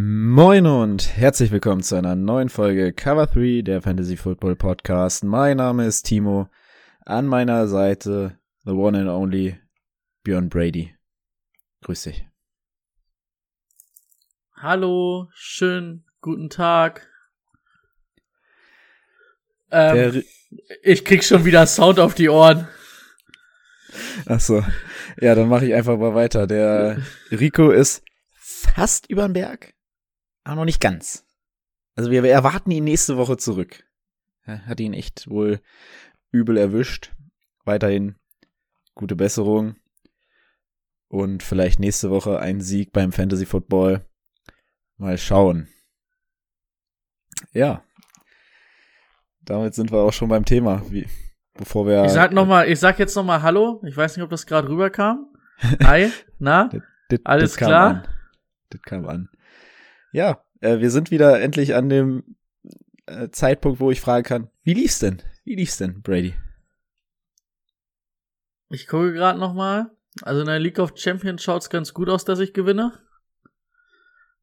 Moin und herzlich willkommen zu einer neuen Folge Cover 3, der Fantasy Football Podcast. Mein Name ist Timo. An meiner Seite, the one and only, Björn Brady. Grüß dich. Hallo, schönen guten Tag. Ich krieg schon wieder Sound auf die Ohren. Ach so. Ja, dann mache ich einfach mal weiter. Der Rico ist fast über den Berg, aber noch nicht ganz. Also wir erwarten ihn nächste Woche zurück. Hat ihn echt wohl übel erwischt. Weiterhin gute Besserung und vielleicht nächste Woche ein Sieg beim Fantasy Football. Mal schauen. Ja, damit sind wir auch schon beim Thema. Ich sag jetzt nochmal Hallo. Ich weiß nicht, ob das gerade rüberkam. Hi, na? Alles klar? Das kam an. Ja, wir sind wieder endlich an dem Zeitpunkt, wo ich fragen kann, wie lief's denn? Wie lief's denn, Brady? Ich gucke gerade nochmal. Also in der League of Champions schaut's ganz gut aus, dass ich gewinne.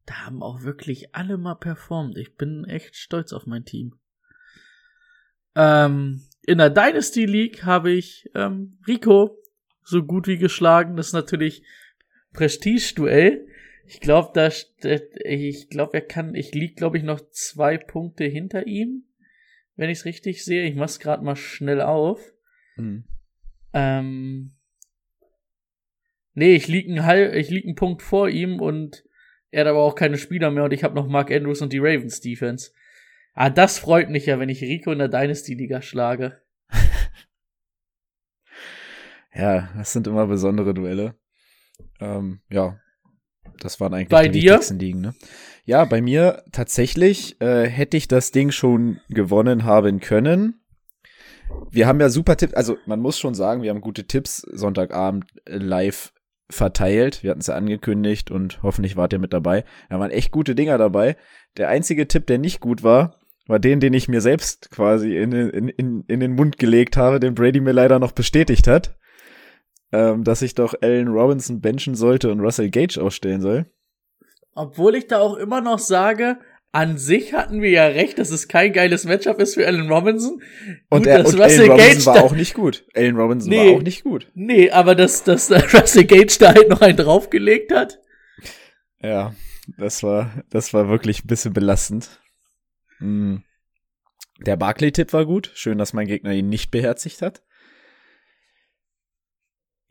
Da haben auch wirklich alle mal performt. Ich bin echt stolz auf mein Team. In der Dynasty League habe ich Rico so gut wie geschlagen. Das ist natürlich Prestige-Duell. Ich lieg noch 2 Punkte hinter ihm. Wenn ich es richtig sehe, ich mach's gerade mal schnell auf. Mhm. Ich lieg einen Punkt vor ihm und er hat aber auch keine Spieler mehr und ich habe noch Mark Andrews und die Ravens Defense. Ah, das freut mich ja, wenn ich Rico in der Dynasty Liga schlage. Ja, das sind immer besondere Duelle. Ja. Das waren eigentlich die wichtigsten Ligen, ne? Ja, bei mir tatsächlich hätte ich das Ding schon gewonnen haben können. Wir haben ja super Tipps, also man muss schon sagen, wir haben gute Tipps Sonntagabend live verteilt. Wir hatten es ja angekündigt und hoffentlich wart ihr mit dabei. Da waren echt gute Dinger dabei. Der einzige Tipp, der nicht gut war, war den ich mir selbst quasi in den Mund gelegt habe, den Brady mir leider noch bestätigt hat. Dass ich doch Allen Robinson benchen sollte und Russell Gage aufstellen soll. Obwohl ich da auch immer noch sage, an sich hatten wir ja recht, dass es kein geiles Matchup ist für Allen Robinson. Allen Robinson war auch nicht gut. Nee, aber dass Russell Gage da halt noch einen draufgelegt hat. Ja, das war wirklich ein bisschen belastend. Mhm. Der Barkley-Tipp war gut. Schön, dass mein Gegner ihn nicht beherzigt hat.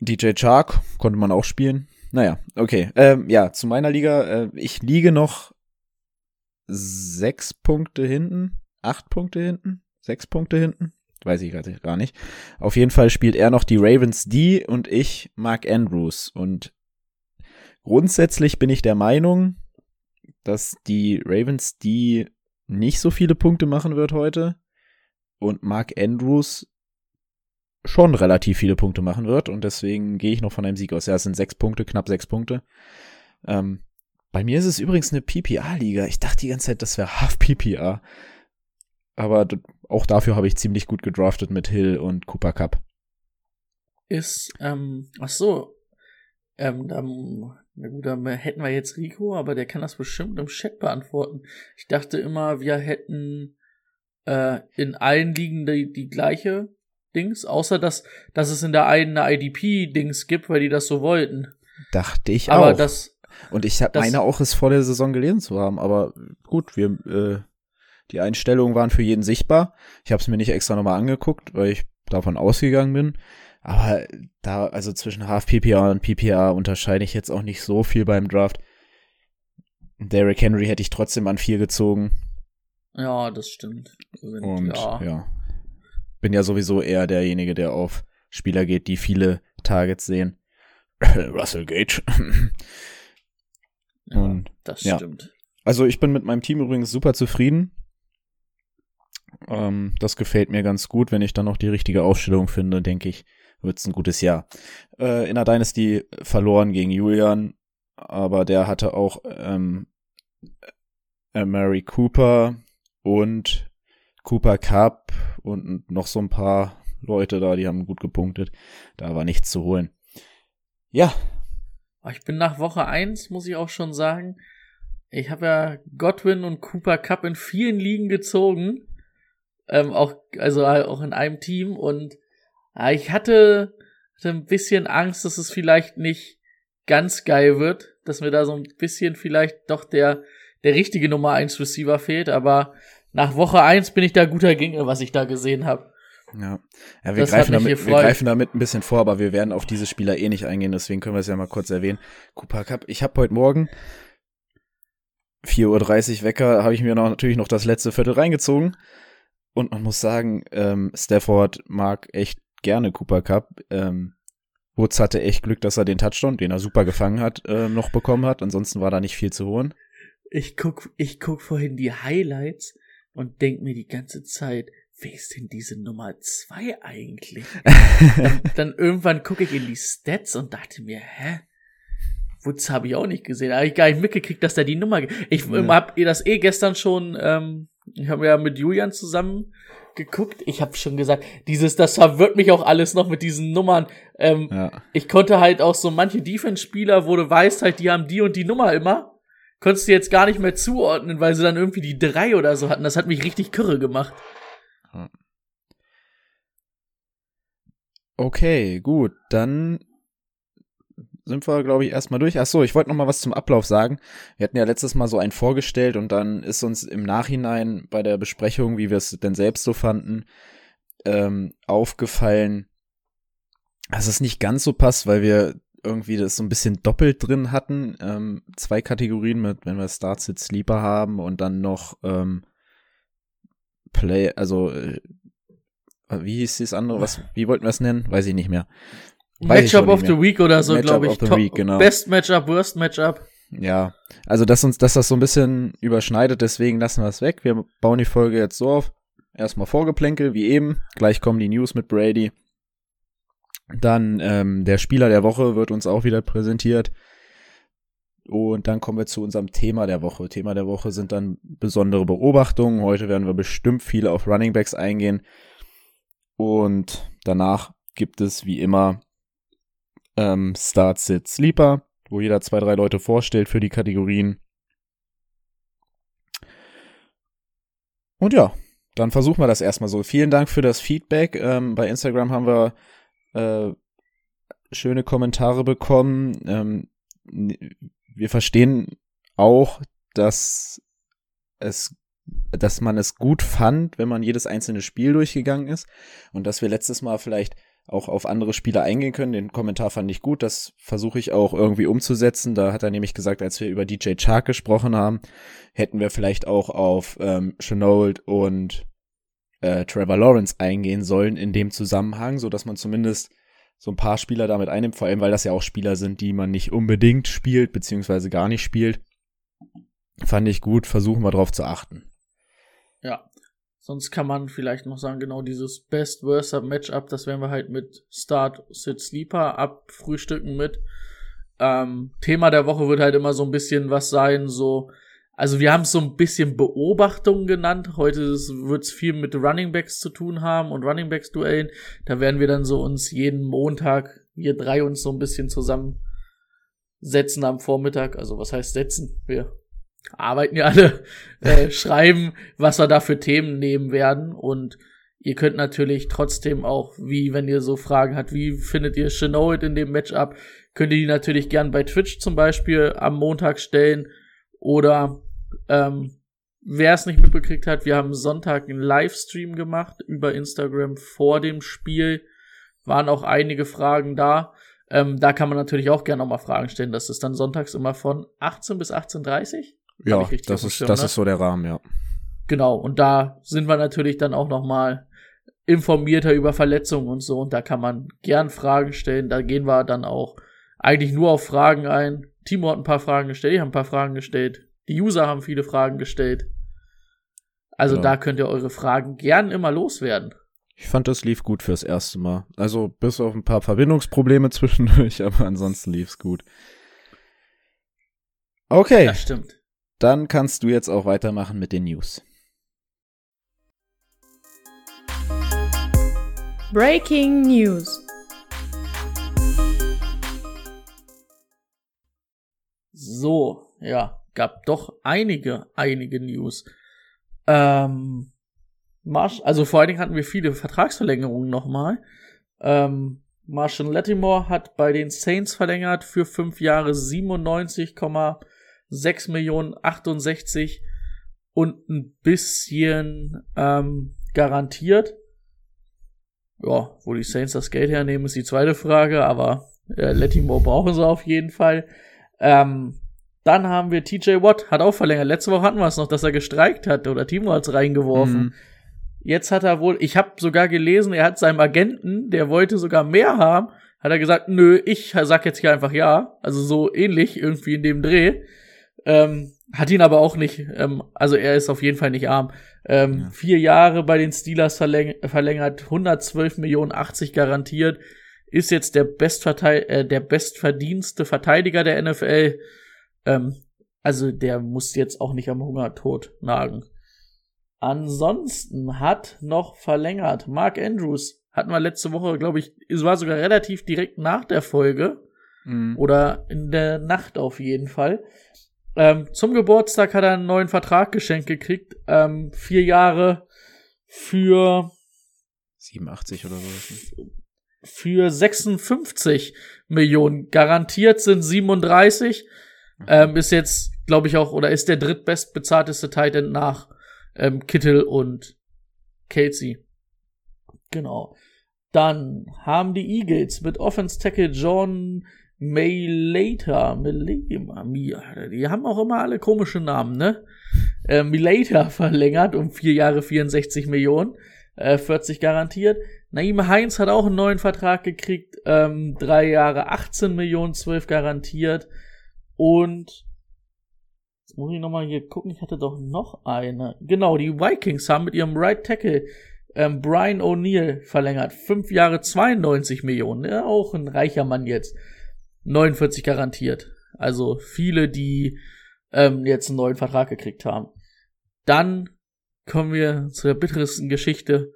DJ Chark konnte man auch spielen. Naja, okay. Zu meiner Liga. Ich liege noch 6 Punkte hinten. Weiß ich gerade gar nicht. Auf jeden Fall spielt er noch die Ravens D und ich Mark Andrews. Und grundsätzlich bin ich der Meinung, dass die Ravens D nicht so viele Punkte machen wird heute und Mark Andrews schon relativ viele Punkte machen wird und deswegen gehe ich noch von einem Sieg aus. Ja, es sind 6 Punkte, knapp 6 Punkte. Bei mir ist es übrigens eine PPR-Liga. Ich dachte die ganze Zeit, das wäre Half-PPR. Aber auch dafür habe ich ziemlich gut gedraftet mit Hill und Cooper Kupp. Dann hätten wir jetzt Rico, aber der kann das bestimmt im Chat beantworten. Ich dachte immer, wir hätten in allen Ligen die gleiche Dings, außer dass es in der einen eine IDP-Dings gibt, weil die das so wollten. Dachte ich aber auch. Und ich meine auch, es vor der Saison gelesen zu haben, aber gut, die Einstellungen waren für jeden sichtbar. Ich habe es mir nicht extra nochmal angeguckt, weil ich davon ausgegangen bin. Aber da, also zwischen Half-PPR und PPR unterscheide ich jetzt auch nicht so viel beim Draft. Derrick Henry hätte ich trotzdem an 4 gezogen. Ja, das stimmt. Bin ja sowieso eher derjenige, der auf Spieler geht, die viele Targets sehen. Russell Gage. Ja, und das stimmt. Also ich bin mit meinem Team übrigens super zufrieden. Das gefällt mir ganz gut. Wenn ich dann noch die richtige Aufstellung finde, denke ich, wird es ein gutes Jahr. In der Dynasty verloren gegen Julian, aber der hatte auch Mary Cooper und Cooper Kupp und noch so ein paar Leute da, die haben gut gepunktet. Da war nichts zu holen. Ja. Ich bin nach Woche 1, muss ich auch schon sagen, ich habe ja Godwin und Cooper Kupp in vielen Ligen gezogen. Auch in einem Team. Und ich hatte ein bisschen Angst, dass es vielleicht nicht ganz geil wird, dass mir da so ein bisschen vielleicht doch der richtige Nummer 1 Receiver fehlt. Aber nach Woche 1 bin ich da guter Dinge, was ich da gesehen habe. Ja, wir greifen damit ein bisschen vor, aber wir werden auf diese Spieler eh nicht eingehen, deswegen können wir es ja mal kurz erwähnen. Cooper Kupp, ich habe heute Morgen 4.30 Uhr Wecker, habe ich mir natürlich noch das letzte Viertel reingezogen. Und man muss sagen, Stafford mag echt gerne Cooper Kupp. Woods hatte echt Glück, dass er den Touchdown, den er super gefangen hat, noch bekommen hat. Ansonsten war da nicht viel zu holen. Ich guck vorhin die Highlights und denk mir die ganze Zeit, wer ist denn diese Nummer 2 eigentlich? dann irgendwann gucke ich in die Stats und dachte mir, hä? Woods habe ich auch nicht gesehen. Da habe ich gar nicht mitgekriegt, dass da die Nummer... Habt ihr das gestern schon... ich habe ja mit Julian zusammen geguckt. Ich habe schon gesagt, das verwirrt mich auch alles noch mit diesen Nummern. Ich konnte halt auch so manche Defense-Spieler, wo du weißt halt, die haben die und die Nummer immer, konntest du jetzt gar nicht mehr zuordnen, weil sie dann irgendwie die 3 oder so hatten. Das hat mich richtig kirre gemacht. Okay, gut, dann sind wir, glaube ich, erstmal durch. Achso, ich wollte noch mal was zum Ablauf sagen. Wir hatten ja letztes Mal so einen vorgestellt und dann ist uns im Nachhinein bei der Besprechung, wie wir es denn selbst so fanden, aufgefallen, dass es nicht ganz so passt, weil wir irgendwie das so ein bisschen doppelt drin hatten. 2 Kategorien mit, wenn wir Start-Sit Sleeper haben und dann noch wie hieß das andere? Wie wollten wir es nennen? Weiß ich nicht mehr. Matchup of the Week oder so, glaube ich. Genau. Best Matchup, Worst Matchup. Ja, also dass das so ein bisschen überschneidet, deswegen lassen wir es weg. Wir bauen die Folge jetzt so auf. Erstmal Vorgeplänkel, wie eben. Gleich kommen die News mit Brady. Dann der Spieler der Woche wird uns auch wieder präsentiert. Und dann kommen wir zu unserem Thema der Woche. Thema der Woche sind dann besondere Beobachtungen. Heute werden wir bestimmt viel auf Running Backs eingehen. Und danach gibt es wie immer Start, Sit, Sleeper, wo jeder 2-3 Leute vorstellt für die Kategorien. Und ja, dann versuchen wir das erstmal so. Vielen Dank für das Feedback. Bei Instagram haben wir schöne Kommentare bekommen. Wir verstehen auch, dass man es gut fand, wenn man jedes einzelne Spiel durchgegangen ist und dass wir letztes Mal vielleicht auch auf andere Spieler eingehen können. Den Kommentar fand ich gut, das versuche ich auch irgendwie umzusetzen. Da hat er nämlich gesagt, als wir über DJ Chark gesprochen haben, hätten wir vielleicht auch auf Shenault und Trevor Lawrence eingehen sollen in dem Zusammenhang, sodass man zumindest so ein paar Spieler damit einnimmt, vor allem, weil das ja auch Spieler sind, die man nicht unbedingt spielt, beziehungsweise gar nicht spielt. Fand ich gut, versuchen wir drauf zu achten. Ja. Sonst kann man vielleicht noch sagen, genau dieses Best-Worst-Matchup, das werden wir halt mit Start, Sit, Sleeper abfrühstücken mit. Thema der Woche wird halt immer so ein bisschen was sein, so, also wir haben es so ein bisschen Beobachtung genannt. Heute wird es viel mit Runningbacks zu tun haben und Runningbacks-Duellen. Da werden wir dann so uns jeden Montag, wir 3 uns so ein bisschen zusammensetzen am Vormittag. Also was heißt setzen? Wir arbeiten ja alle, schreiben, was wir da für Themen nehmen werden und ihr könnt natürlich trotzdem auch, wie wenn ihr so Fragen habt, wie findet ihr Shenault in dem Matchup, könnt ihr die natürlich gern bei Twitch zum Beispiel am Montag stellen oder wer es nicht mitbekriegt hat, wir haben Sonntag einen Livestream gemacht über Instagram vor dem Spiel, waren auch einige Fragen da. Da kann man natürlich auch gerne nochmal Fragen stellen, das ist dann sonntags immer von 18 bis 18.30 Uhr. Ja, das ist so der Rahmen, ja. Genau, und da sind wir natürlich dann auch nochmal informierter über Verletzungen und so und da kann man gern Fragen stellen, da gehen wir dann auch eigentlich nur auf Fragen ein. Timo hat ein paar Fragen gestellt, ich habe ein paar Fragen gestellt, Die User haben viele Fragen gestellt. Also da könnt ihr eure Fragen gern immer loswerden. Ich fand, das lief gut fürs erste Mal. Also bis auf ein paar Verbindungsprobleme zwischendurch, aber ansonsten lief's gut. Okay. Das stimmt. Dann kannst du jetzt auch weitermachen mit den News. Breaking News. So, ja, gab doch einige News. Also vor allen Dingen hatten wir viele Vertragsverlängerungen nochmal. Marshall Lattimore hat bei den Saints verlängert für 5 Jahre 97,6 Millionen 68 und ein bisschen garantiert. Ja, wo die Saints das Geld hernehmen, ist die zweite Frage, aber Lattimore brauchen sie auf jeden Fall. Dann haben wir TJ Watt, hat auch verlängert. Letzte Woche hatten wir es noch, dass er gestreikt hat oder Timo hat es reingeworfen. Jetzt hat er wohl, ich habe sogar gelesen, er hat seinem Agenten, der wollte sogar mehr haben, hat er gesagt, nö, ich sag jetzt hier einfach ja. Also so ähnlich irgendwie in dem Dreh. Hat ihn aber auch nicht, also er ist auf jeden Fall nicht arm. 4 Jahre bei den Steelers verlängert, 112 Millionen 80 garantiert, ist jetzt der bestverdienste Verteidiger der NFL. Also der muss jetzt auch nicht am Hungertod nagen. Ansonsten hat noch verlängert Mark Andrews, hatten wir letzte Woche, glaube ich, es war sogar relativ direkt nach der Folge oder in der Nacht auf jeden Fall. Zum Geburtstag hat er einen neuen Vertrag geschenkt gekriegt, 4 Jahre für 87 oder so. Für 56 Millionen, garantiert sind 37. Ist jetzt, glaube ich, auch, oder ist der drittbestbezahlteste Tight End nach Kittel und Kelsey. Genau. Dann haben die Eagles mit Offense Tackle John Mailata. Die haben auch immer alle komische Namen, ne? Mailata verlängert um 4 Jahre 64 Millionen, 40 garantiert. Naime Heinz hat auch einen neuen Vertrag gekriegt, 3 Jahre 18 Millionen, 12 garantiert. Und jetzt muss ich nochmal hier gucken, ich hatte doch noch eine. Genau, die Vikings haben mit ihrem Right Tackle Brian O'Neill verlängert. 5 Jahre 92 Millionen. Ja, auch ein reicher Mann jetzt. 49 garantiert. Also viele, die jetzt einen neuen Vertrag gekriegt haben. Dann kommen wir zu der bittersten Geschichte.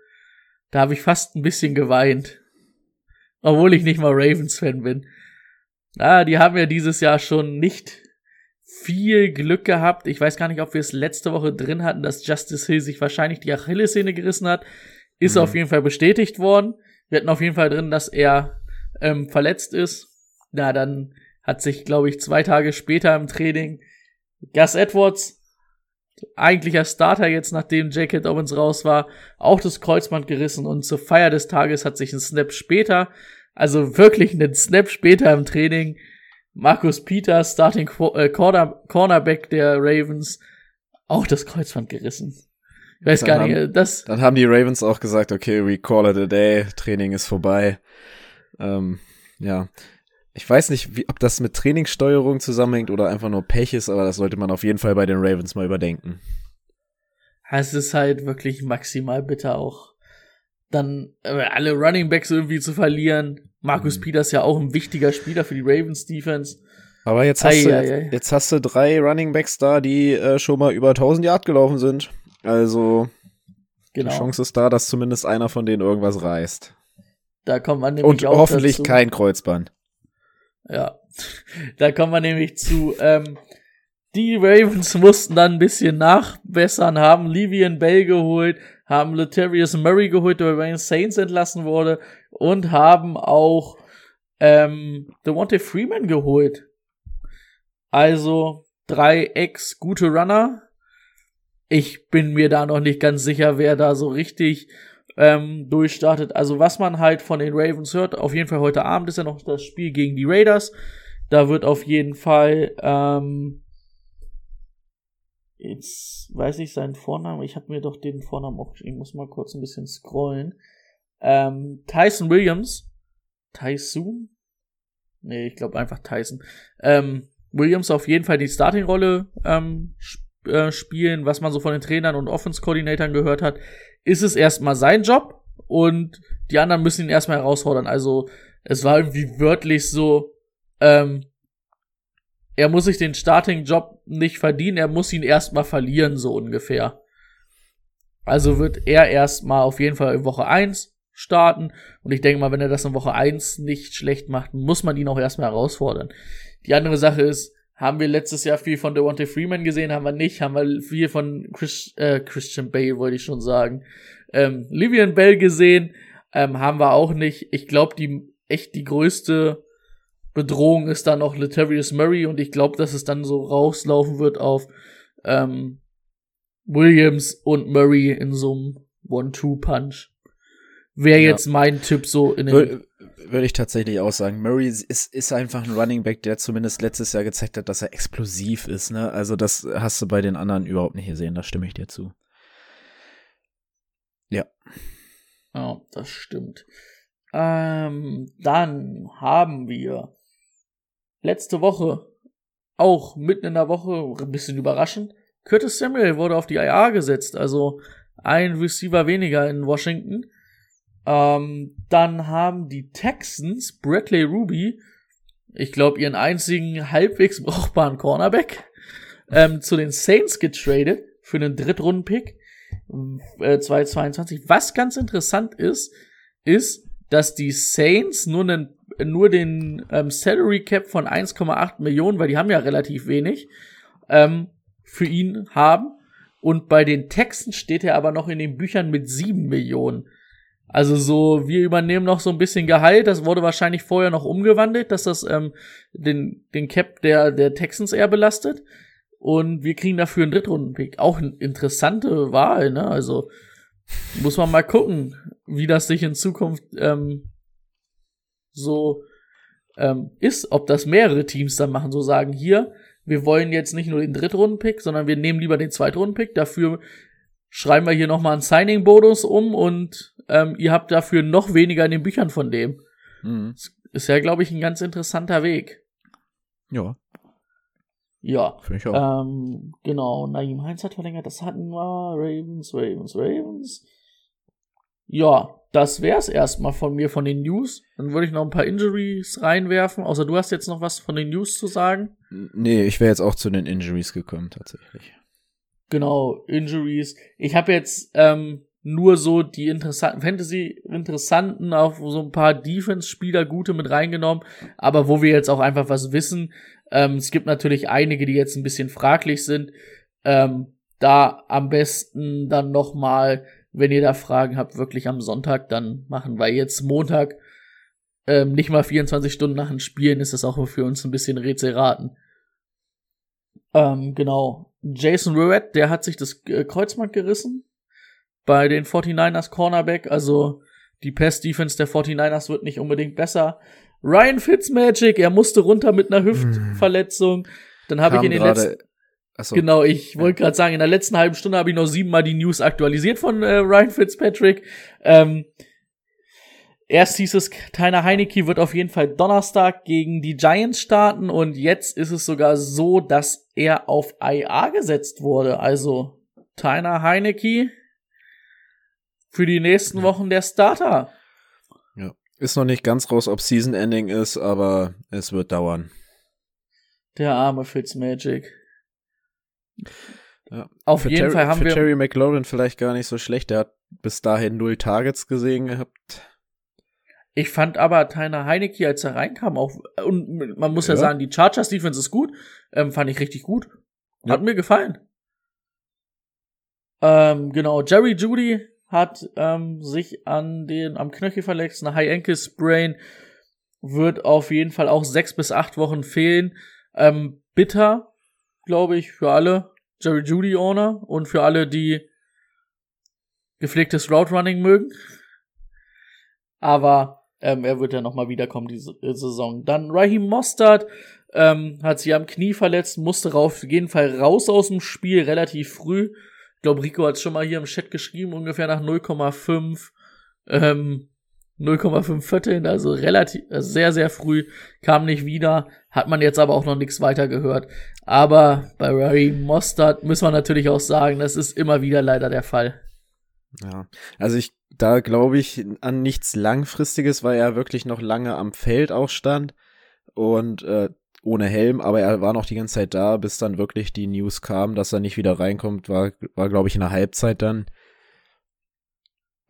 Da habe ich fast ein bisschen geweint. Obwohl ich nicht mal Ravens-Fan bin. Die haben ja dieses Jahr schon nicht viel Glück gehabt. Ich weiß gar nicht, ob wir es letzte Woche drin hatten, dass Justice Hill sich wahrscheinlich die Achillessehne gerissen hat. Ist auf jeden Fall bestätigt worden. Wir hatten auf jeden Fall drin, dass er verletzt ist. Na, dann hat sich, glaube ich, 2 Tage später im Training Gus Edwards, eigentlicher Starter jetzt, nachdem J.K. Dobbins raus war, auch das Kreuzband gerissen. Und zur Feier des Tages hat sich ein Snap später, also wirklich einen Snap später im Training, Marcus Peters, Starting Cornerback der Ravens, auch das Kreuzband gerissen. Ich weiß gar nicht, das... Dann haben die Ravens auch gesagt, okay, we call it a day, Training ist vorbei. Ja, ich weiß nicht, ob das mit Trainingssteuerung zusammenhängt oder einfach nur Pech ist, aber das sollte man auf jeden Fall bei den Ravens mal überdenken. Es ist halt wirklich maximal bitter auch. Dann alle Runningbacks irgendwie zu verlieren. Marcus Peters ja auch ein wichtiger Spieler für die Ravens-Defense. Aber jetzt hast du 3 Runningbacks da, die schon mal über 1000 Yard gelaufen sind. Also die Chance ist da, dass zumindest einer von denen irgendwas reißt. Da kommt man nämlich auch hoffentlich dazu. Kein Kreuzband. Ja, da kommen wir nämlich zu. Die Ravens mussten dann ein bisschen nachbessern, haben Le'Veon Bell geholt, haben Latavius Murray geholt, der bei den Saints entlassen wurde, und haben auch Devontae Freeman geholt. Also 3 ex-gute Runner. Ich bin mir da noch nicht ganz sicher, wer da so richtig durchstartet. Also was man halt von den Ravens hört, auf jeden Fall heute Abend ist ja noch das Spiel gegen die Raiders. Da wird auf jeden Fall jetzt weiß ich seinen Vornamen, ich habe mir doch den Vornamen aufgeschrieben, ich muss mal kurz ein bisschen scrollen. Ty'Son Williams. Ty'Son? Nee, ich glaube einfach Ty'Son. Williams auf jeden Fall die Starting-Rolle spielen, was man so von den Trainern und Offense-Coordinatoren gehört hat, ist es erstmal sein Job und die anderen müssen ihn erstmal herausfordern. Also es war irgendwie wörtlich so, er muss sich den Starting-Job nicht verdienen, er muss ihn erstmal verlieren, so ungefähr. Also wird er erstmal auf jeden Fall in Woche 1 starten und ich denke mal, wenn er das in Woche 1 nicht schlecht macht, muss man ihn auch erstmal herausfordern. Die andere Sache ist, haben wir letztes Jahr viel von Devontae Freeman gesehen, haben wir nicht, haben wir viel von Christian Bale, wollte ich schon sagen, Le'Veon Bell gesehen, haben wir auch nicht. Ich glaube, die größte Bedrohung ist dann noch Latavius Murray und ich glaube, dass es dann so rauslaufen wird auf Williams und Murray in so einem One-Two-Punch. Wäre jetzt mein Tipp so in den... Würde ich tatsächlich auch sagen. Murray ist einfach ein Running Back, der zumindest letztes Jahr gezeigt hat, dass er explosiv ist, ne? Also das hast du bei den anderen überhaupt nicht gesehen, da stimme ich dir zu. Ja. Ja, das stimmt. Dann haben wir letzte Woche, auch mitten in der Woche, ein bisschen überraschend, Curtis Samuel wurde auf die IR gesetzt, also ein Receiver weniger in Washington. Dann haben die Texans Bradley Roby, ich glaube ihren einzigen halbwegs brauchbaren Cornerback, zu den Saints getradet für einen Drittrunden-Pick 2022. Was ganz interessant ist, dass die Saints nur den Salary Cap von 1,8 Millionen, weil die haben ja relativ wenig, für ihn haben. Und bei den Texans steht er aber noch in den Büchern mit 7 Millionen. Also so, wir übernehmen noch so ein bisschen Gehalt, das wurde wahrscheinlich vorher noch umgewandelt, dass das den Cap der Texans eher belastet und wir kriegen dafür einen Drittrunden-Pick. Auch eine interessante Wahl, ne? Also muss man mal gucken, wie das sich in Zukunft ist, ob das mehrere Teams dann machen, so sagen, hier, wir wollen jetzt nicht nur den Drittrunden-Pick, sondern wir nehmen lieber den Zweitrunden-Pick, dafür schreiben wir hier nochmal einen Signing-Bonus um und ihr habt dafür noch weniger in den Büchern von dem. Mhm. Ist ja, glaube ich, ein ganz interessanter Weg. Ja. Ja. Finde ich auch. Genau, Naime Heinz hat verlängert, das hatten wir. Ravens. Ja, das wär's erstmal von mir, von den News. Dann würde ich noch ein paar Injuries reinwerfen, außer du hast jetzt noch was von den News zu sagen. Nee, ich wäre jetzt auch zu den Injuries gekommen, tatsächlich. Genau, Injuries. Ich habe jetzt nur so die interessanten Fantasy-Interessanten, auch so ein paar Defense-Spieler gute mit reingenommen, aber wo wir jetzt auch einfach was wissen. Es gibt natürlich einige, die jetzt ein bisschen fraglich sind. Da am besten dann nochmal, wenn ihr da Fragen habt, wirklich am Sonntag dann machen, weil jetzt Montag nicht mal 24 Stunden nach den Spielen ist das auch für uns ein bisschen Rätselraten. Genau. Jason Verrett, der hat sich das Kreuzband gerissen bei den 49ers Cornerback, also die Pass-Defense der 49ers wird nicht unbedingt besser. Ryan Fitzmagic, er musste runter mit einer Hüftverletzung. Dann habe ich in den letzten... Achso. Genau, ich wollte gerade sagen, in der letzten halben Stunde habe ich noch 7-mal die News aktualisiert von Ryan Fitzpatrick. Erst hieß es, Tainer Heineke wird auf jeden Fall Donnerstag gegen die Giants starten und jetzt ist es sogar so, dass er auf IR gesetzt wurde. Also Tainer Heineke für die nächsten Wochen der Starter. Ja, ist noch nicht ganz raus, ob Season-Ending ist, aber es wird dauern. Der arme Fitzmagic. Ja. Auf jeden Fall haben wir... Für Terry McLaurin vielleicht gar nicht so schlecht, der hat bis dahin 0 Targets gesehen gehabt. Ich fand aber Tainer Heineke, als er reinkam, auch, und man muss ja sagen, die Chargers-Defense ist gut, fand ich richtig gut. Ja. Hat mir gefallen. Genau, Jerry Jeudy hat sich am Knöchel verletzt, eine High-Ankle-Sprain, wird auf jeden Fall auch 6 bis 8 Wochen fehlen. Bitter, glaube ich, für alle Jerry Jeudy-Owner und für alle, die gepflegtes Route-Running mögen. Aber er wird ja nochmal wiederkommen diese Saison. Dann Raheem Mostert hat sich am Knie verletzt, musste auf jeden Fall raus aus dem Spiel, relativ früh. Ich glaube, Rico hat es schon mal hier im Chat geschrieben, ungefähr nach 0,5 0,5 Vierteln, also relativ, sehr, sehr früh, kam nicht wieder, hat man jetzt aber auch noch nichts weiter gehört. Aber bei Raheem Mostert muss man natürlich auch sagen, das ist immer wieder leider der Fall. Ja, also da glaube ich an nichts Langfristiges, weil er wirklich noch lange am Feld auch stand und ohne Helm, aber er war noch die ganze Zeit da, bis dann wirklich die News kam, dass er nicht wieder reinkommt, war glaube ich in der Halbzeit dann.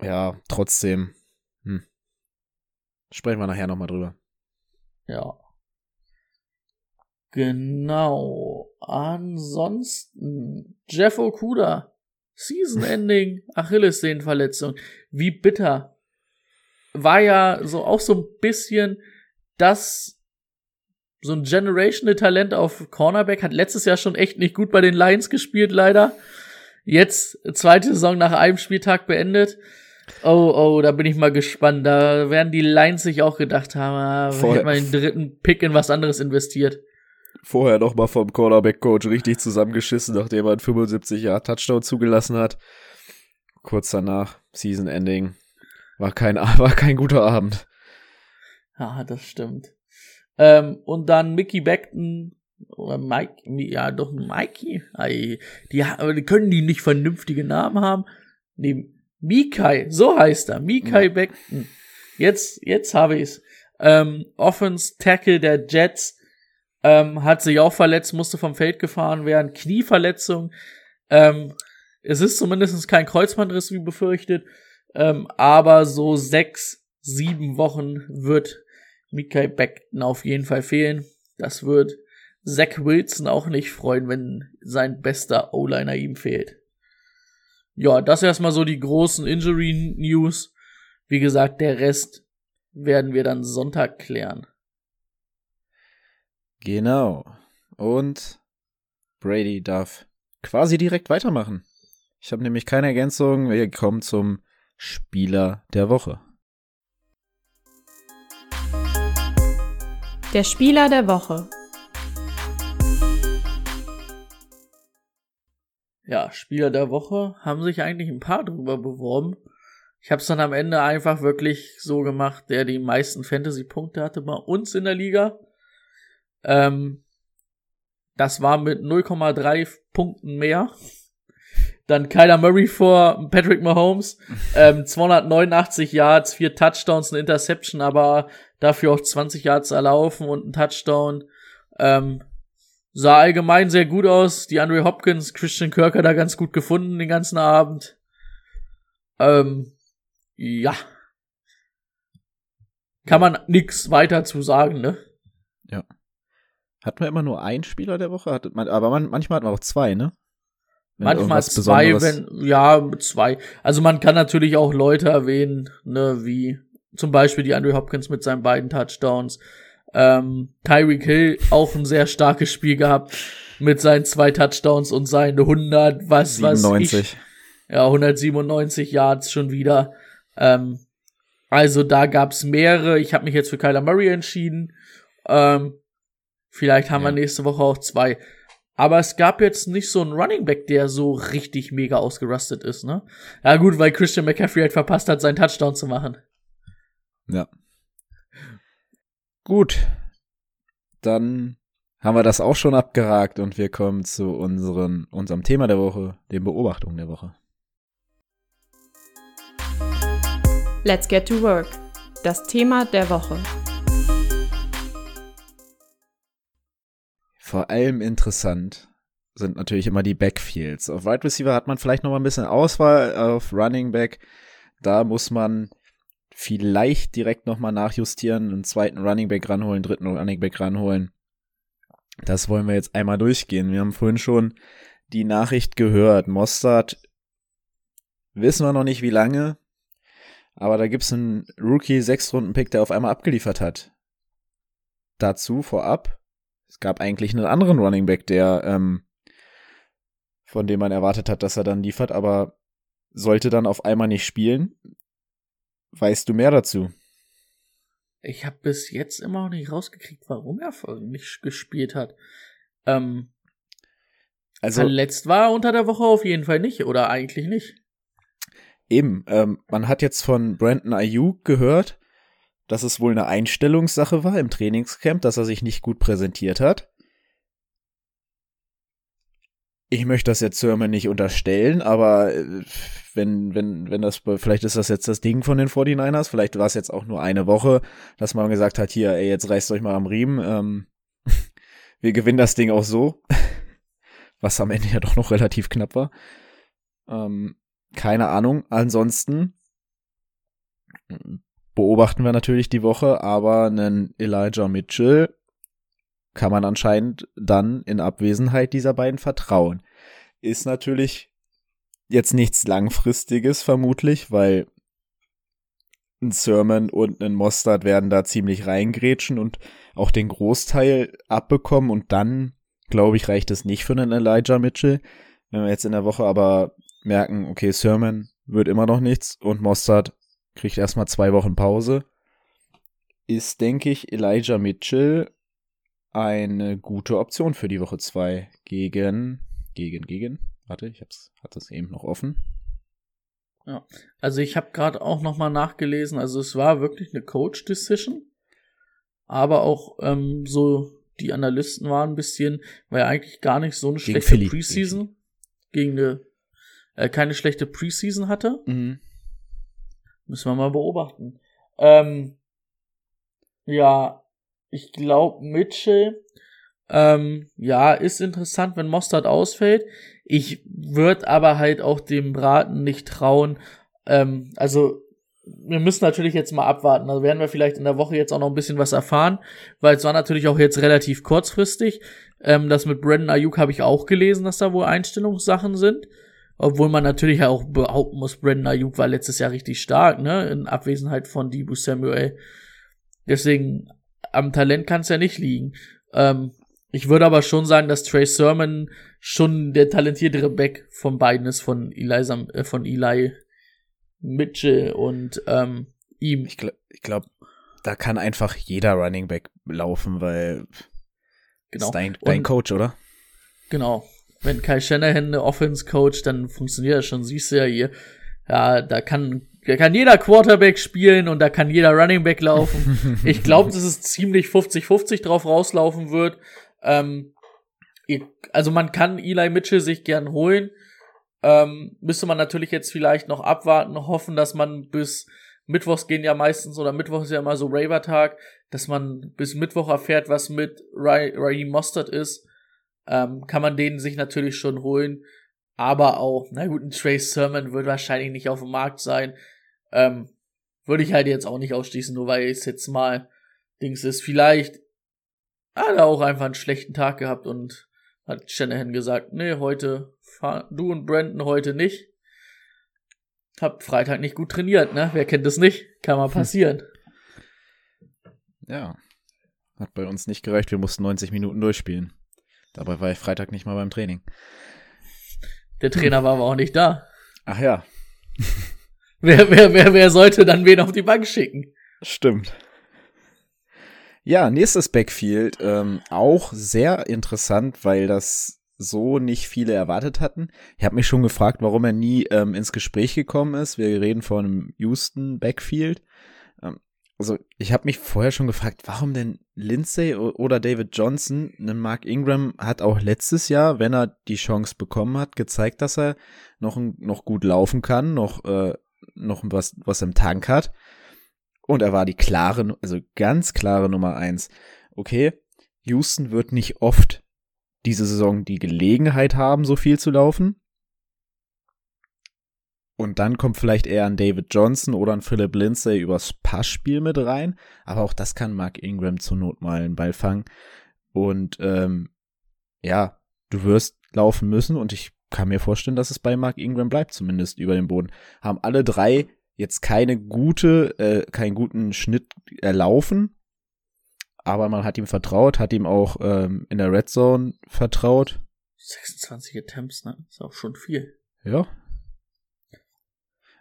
Ja, trotzdem. Sprechen wir nachher nochmal drüber. Ja. Genau. Ansonsten, Jeff Okuda, Season-Ending, Achillessehnenverletzung. Wie bitter. War ja so auch so ein bisschen das, so ein generational Talent auf Cornerback, hat letztes Jahr schon echt nicht gut bei den Lions gespielt, leider. Jetzt, zweite Saison nach einem Spieltag beendet. Oh, da bin ich mal gespannt. Da werden die Lions sich auch gedacht haben, wir hätten mal den dritten Pick in was anderes investiert. Vorher noch mal vom Cornerback-Coach richtig zusammengeschissen, nachdem er einen 75-Yard-Touchdown zugelassen hat. Kurz danach, Season-Ending. War kein guter Abend. Ja, das stimmt. Und dann Mekhi Becton oder Mikey. Die können die nicht vernünftige Namen haben. Nee, Mekhi, so heißt er, Mekhi Becton. Jetzt habe ich's. Offense Tackle der Jets, hat sich auch verletzt, musste vom Feld gefahren werden, Knieverletzung. Es ist zumindest kein Kreuzbandriss, wie befürchtet, aber so 6-7 Wochen wird Mekhi Becton auf jeden Fall fehlen. Das wird Zach Wilson auch nicht freuen, wenn sein bester O-Liner ihm fehlt. Ja, das erstmal so die großen Injury-News. Wie gesagt, der Rest werden wir dann Sonntag klären. Genau. Und Brady darf quasi direkt weitermachen. Ich habe nämlich keine Ergänzung. Wir kommen zum Spieler der Woche. Der Spieler der Woche. Ja, Spieler der Woche, haben sich eigentlich ein paar drüber beworben. Ich habe es dann am Ende einfach wirklich so gemacht, der die meisten Fantasy-Punkte hatte bei uns in der Liga. Das war mit 0,3 Punkten mehr. Dann Kyler Murray vor Patrick Mahomes. 289 Yards, 4 Touchdowns, eine Interception, aber dafür auch 20 Yards erlaufen und ein Touchdown. Sah allgemein sehr gut aus. Die Andre Hopkins, Christian Kirk hat da ganz gut gefunden den ganzen Abend. Ja. Kann man nix weiter zu sagen, ne? Ja. Hatten wir immer nur einen Spieler der Woche? Manchmal hat man auch zwei, ne? Manchmal zwei, zwei. Also man kann natürlich auch Leute erwähnen, ne, wie zum Beispiel die Andre Hopkins mit seinen beiden Touchdowns. Tyreek Hill auch ein sehr starkes Spiel gehabt mit seinen 2 Touchdowns und seinen 197 Yards schon wieder. Also da gab's mehrere. Ich habe mich jetzt für Kyler Murray entschieden. Vielleicht haben wir nächste Woche auch 2. Aber es gab jetzt nicht so einen Running Back, der so richtig mega ausgerastet ist, ne? Ja gut, weil Christian McCaffrey halt verpasst hat, seinen Touchdown zu machen. Ja. Gut, dann haben wir das auch schon abgehakt und wir kommen zu unserem Thema der Woche, den Beobachtungen der Woche. Let's get to work. Das Thema der Woche. Vor allem interessant sind natürlich immer die Backfields. Auf Wide Receiver hat man vielleicht noch mal ein bisschen Auswahl, auf Running Back, da muss man vielleicht direkt nochmal nachjustieren, einen zweiten Running Back ranholen, einen dritten Running Back ranholen. Das wollen wir jetzt einmal durchgehen. Wir haben vorhin schon die Nachricht gehört. Mostert wissen wir noch nicht, wie lange, aber da gibt es einen Rookie-6-Runden-Pick, der auf einmal abgeliefert hat. Dazu vorab, es gab eigentlich einen anderen Running Back, der von dem man erwartet hat, dass er dann liefert, aber sollte dann auf einmal nicht spielen. Weißt du mehr dazu? Ich habe bis jetzt immer noch nicht rausgekriegt, warum er nicht gespielt hat. Also verletzt war er unter der Woche auf jeden Fall nicht, oder eigentlich nicht. Eben, man hat jetzt von Brandon Ayuk gehört, dass es wohl eine Einstellungssache war im Trainingscamp, dass er sich nicht gut präsentiert hat. Ich möchte das jetzt Sermon nicht unterstellen, aber wenn das, vielleicht ist das jetzt das Ding von den 49ers, vielleicht war es jetzt auch nur eine Woche, dass man gesagt hat, hier, ey, jetzt reißt euch mal am Riemen, wir gewinnen das Ding auch so, was am Ende ja doch noch relativ knapp war. Keine Ahnung, ansonsten beobachten wir natürlich die Woche, aber einen Elijah Mitchell kann man anscheinend dann in Abwesenheit dieser beiden vertrauen. Ist natürlich jetzt nichts Langfristiges vermutlich, weil ein Sermon und ein Mostert werden da ziemlich reingrätschen und auch den Großteil abbekommen und dann, glaube ich, reicht es nicht für einen Elijah Mitchell. Wenn wir jetzt in der Woche aber merken, okay, Sermon wird immer noch nichts und Mostert kriegt erstmal 2 Wochen Pause, ist, denke ich, Elijah Mitchell eine gute Option für die Woche 2 gegen. Warte, hatte es eben noch offen. Ja, also ich habe gerade auch nochmal nachgelesen, also es war wirklich eine Coach-Decision, aber auch so die Analysten waren ein bisschen, war ja eigentlich gar nicht so eine schlechte Preseason, keine schlechte Preseason hatte. Mhm. Müssen wir mal beobachten. Ich glaube, Mitchell, ist interessant, wenn Mostert ausfällt. Ich würde aber halt auch dem Braten nicht trauen. Wir müssen natürlich jetzt mal abwarten. Also werden wir vielleicht in der Woche jetzt auch noch ein bisschen was erfahren, weil es war natürlich auch jetzt relativ kurzfristig. Das mit Brandon Ayuk habe ich auch gelesen, dass da wohl Einstellungssachen sind. Obwohl man natürlich auch behaupten muss, Brandon Ayuk war letztes Jahr richtig stark, ne? In Abwesenheit von Deebo Samuel. Deswegen, am Talent kann es ja nicht liegen. Ich würde aber schon sagen, dass Trey Sermon schon der talentiertere Back von beiden ist, von Eli Mitchell und ihm. Ich glaube, da kann einfach jeder Running Back laufen, weil genau. Ist dein Coach, oder? Genau. Wenn Kyle Shanahan eine Offense coacht, dann funktioniert das schon, siehst du ja hier. Ja, da kann jeder Quarterback spielen und da kann jeder Running Back laufen. Ich glaube, dass es ziemlich 50-50 drauf rauslaufen wird. Also man kann Eli Mitchell sich gern holen. Müsste man natürlich jetzt vielleicht noch abwarten, hoffen, dass man bis Mittwochs gehen ja meistens, oder Mittwoch ist ja immer so Waiver-Tag, dass man bis Mittwoch erfährt, was mit Raheem Mostert ist. Kann man den sich natürlich schon holen. Aber auch, na gut, ein Trey Sermon wird wahrscheinlich nicht auf dem Markt sein. Würde ich halt jetzt auch nicht ausschließen, nur weil es jetzt mal Dings ist. Vielleicht hat er auch einfach einen schlechten Tag gehabt und hat Shanahan gesagt, nee, heute, du und Brandon heute nicht. Hab Freitag nicht gut trainiert, ne? Wer kennt das nicht? Kann mal passieren. Ja, hat bei uns nicht gereicht. Wir mussten 90 Minuten durchspielen. Dabei war ich Freitag nicht mal beim Training. Der Trainer war aber auch nicht da. Ach ja. Wer sollte dann wen auf die Bank schicken? Stimmt. Ja, nächstes Backfield. Auch sehr interessant, weil das so nicht viele erwartet hatten. Ich habe mich schon gefragt, warum er nie ins Gespräch gekommen ist. Wir reden von einem Houston-Backfield. Ich habe mich vorher schon gefragt, warum denn Lindsay oder David Johnson? Mark Ingram hat auch letztes Jahr, wenn er die Chance bekommen hat, gezeigt, dass er noch gut laufen kann, noch was im Tank hat. Und er war die klare, also ganz klare Nummer 1. Okay, Houston wird nicht oft diese Saison die Gelegenheit haben, so viel zu laufen. Und dann kommt vielleicht eher ein David Johnson oder ein Philip Lindsay übers Passspiel mit rein. Aber auch das kann Mark Ingram zur Not mal einen Ball fangen. Und du wirst laufen müssen. Und ich kann mir vorstellen, dass es bei Mark Ingram bleibt, zumindest über den Boden. Haben alle drei jetzt keinen guten Schnitt erlaufen. Aber man hat ihm vertraut, hat ihm auch in der Red Zone vertraut. 26 Attempts, ne? Ist auch schon viel. Ja.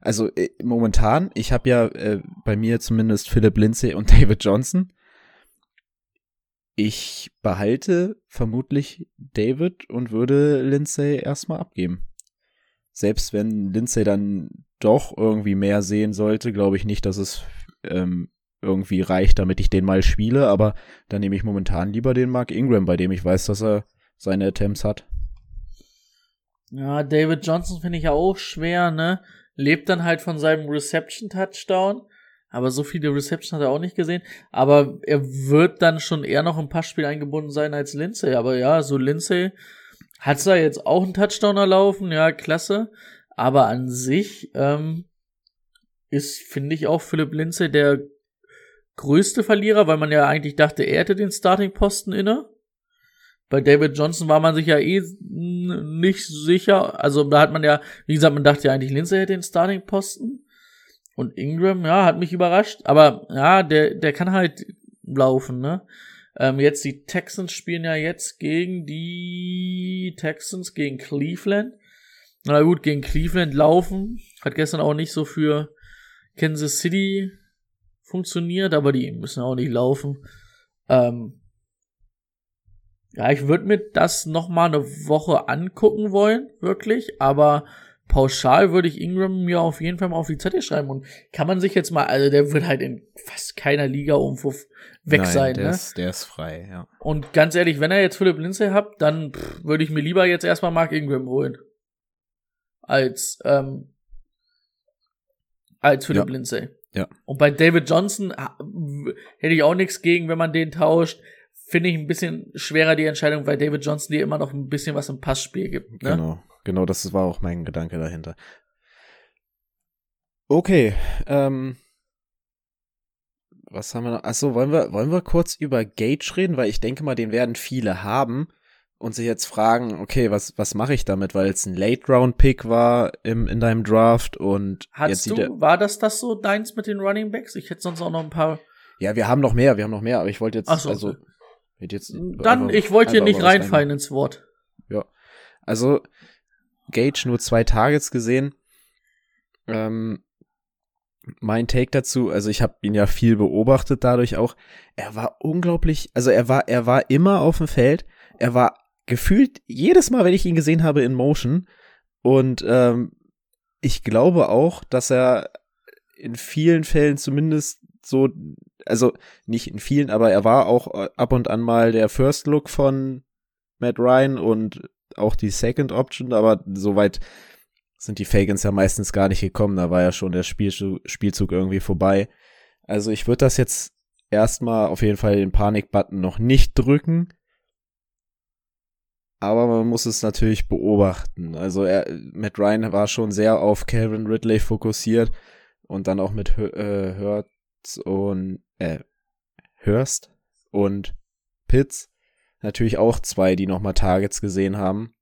Also momentan, ich habe ja bei mir zumindest Philip Lindsay und David Johnson. Ich behalte vermutlich David und würde Lindsay erstmal abgeben. Selbst wenn Lindsay dann doch irgendwie mehr sehen sollte, glaube ich nicht, dass es irgendwie reicht, damit ich den mal spiele, aber dann nehme ich momentan lieber den Mark Ingram, bei dem ich weiß, dass er seine Attempts hat. Ja, David Johnson finde ich ja auch schwer, ne? Lebt dann halt von seinem Reception-Touchdown, aber so viele Reception hat er auch nicht gesehen, aber er wird dann schon eher noch im Passspiel eingebunden sein als Lindsay, aber ja, so Lindsay hat's da jetzt auch einen Touchdown erlaufen, ja, klasse, aber an sich ist, finde ich, auch Philipp Lindsay der größte Verlierer, weil man ja eigentlich dachte, er hätte den Starting-Posten inne. Bei David Johnson war man sich ja eh nicht sicher, also da hat man ja, wie gesagt, man dachte ja eigentlich, Lindsay hätte den Starting-Posten und Ingram, ja, hat mich überrascht, aber ja, der kann halt laufen, ne? Jetzt die Texans spielen ja jetzt gegen die Texans, gegen Cleveland. Na gut, gegen Cleveland laufen, hat gestern auch nicht so für Kansas City funktioniert, aber die müssen auch nicht laufen. Ja, ich würde mir das nochmal eine Woche angucken wollen, wirklich, aber pauschal würde ich Ingram mir auf jeden Fall mal auf die Zettel schreiben und kann man sich jetzt mal, also der wird halt in fast keiner Liga irgendwo weg sein, ne? Der ist frei, ja. Und ganz ehrlich, wenn er jetzt Philipp Lindsay hat, dann würde ich mir lieber jetzt erstmal Mark Ingram holen. Als Philipp Lindsay. Ja. Und bei David Johnson hätte ich auch nichts gegen, wenn man den tauscht. Finde ich ein bisschen schwerer die Entscheidung, weil David Johnson dir immer noch ein bisschen was im Passspiel gibt. Ne? Genau, das war auch mein Gedanke dahinter. Okay, was haben wir noch? Achso, wollen wir kurz über Gage reden, weil ich denke mal, den werden viele haben und sich jetzt fragen, okay, was mache ich damit, weil es ein Late-Round-Pick war in deinem Draft und war das so deins mit den Running Backs? Ich hätte sonst auch noch ein paar. Ja, wir haben noch mehr, aber ich wollte jetzt, ich wollte hier nicht reinfallen ins Wort. Ja, also Gage nur 2 Targets gesehen. Mein Take dazu, also ich habe ihn ja viel beobachtet dadurch auch. Er war unglaublich, also er war immer auf dem Feld. Er war gefühlt jedes Mal, wenn ich ihn gesehen habe, in Motion. Und ich glaube auch, dass er in vielen Fällen zumindest so, also nicht in vielen, aber er war auch ab und an mal der First Look von Matt Ryan und auch die Second Option, aber soweit sind die Fagans ja meistens gar nicht gekommen, da war ja schon der Spielzug irgendwie vorbei. Also ich würde das jetzt erstmal auf jeden Fall den Panik-Button noch nicht drücken, aber man muss es natürlich beobachten. Also Matt Ryan war schon sehr auf Calvin Ridley fokussiert und dann auch mit Hurst und Pitts natürlich auch 2, die nochmal Targets gesehen haben.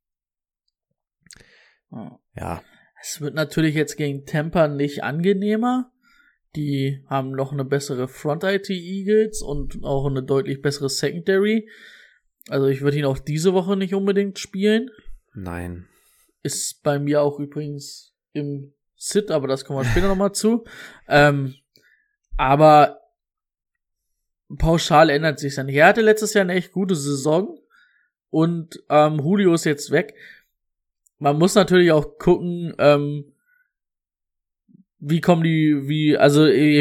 Ja. Es wird natürlich jetzt gegen Tampa nicht angenehmer. Die haben noch eine bessere Front-IT Eagles und auch eine deutlich bessere Secondary. Also ich würde ihn auch diese Woche nicht unbedingt spielen. Nein. Ist bei mir auch übrigens im Sit, aber das kommen wir später nochmal zu. Aber pauschal ändert sich dann. Er hatte letztes Jahr eine echt gute Saison und Julio ist jetzt weg. Man muss natürlich auch gucken, ich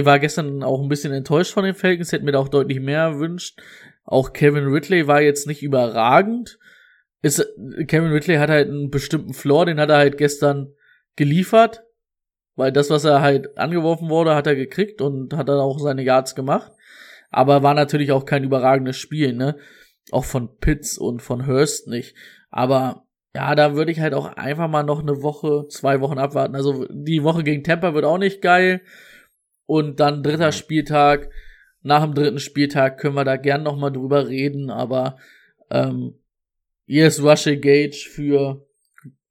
war gestern auch ein bisschen enttäuscht von den Falcons, hätte mir da auch deutlich mehr erwünscht. Auch Calvin Ridley war jetzt nicht überragend. Calvin Ridley hat halt einen bestimmten Floor, den hat er halt gestern geliefert. Weil das, was er halt angeworfen wurde, hat er gekriegt und hat dann auch seine Yards gemacht. Aber war natürlich auch kein überragendes Spiel, ne? Auch von Pitts und von Hurst nicht. Aber ja, da würde ich halt auch einfach mal noch 2 Wochen abwarten. Also die Woche gegen Tampa wird auch nicht geil. Und dann 3. Spieltag, nach dem 3. Spieltag können wir da gern nochmal drüber reden. Aber hier ist Russell Gage für,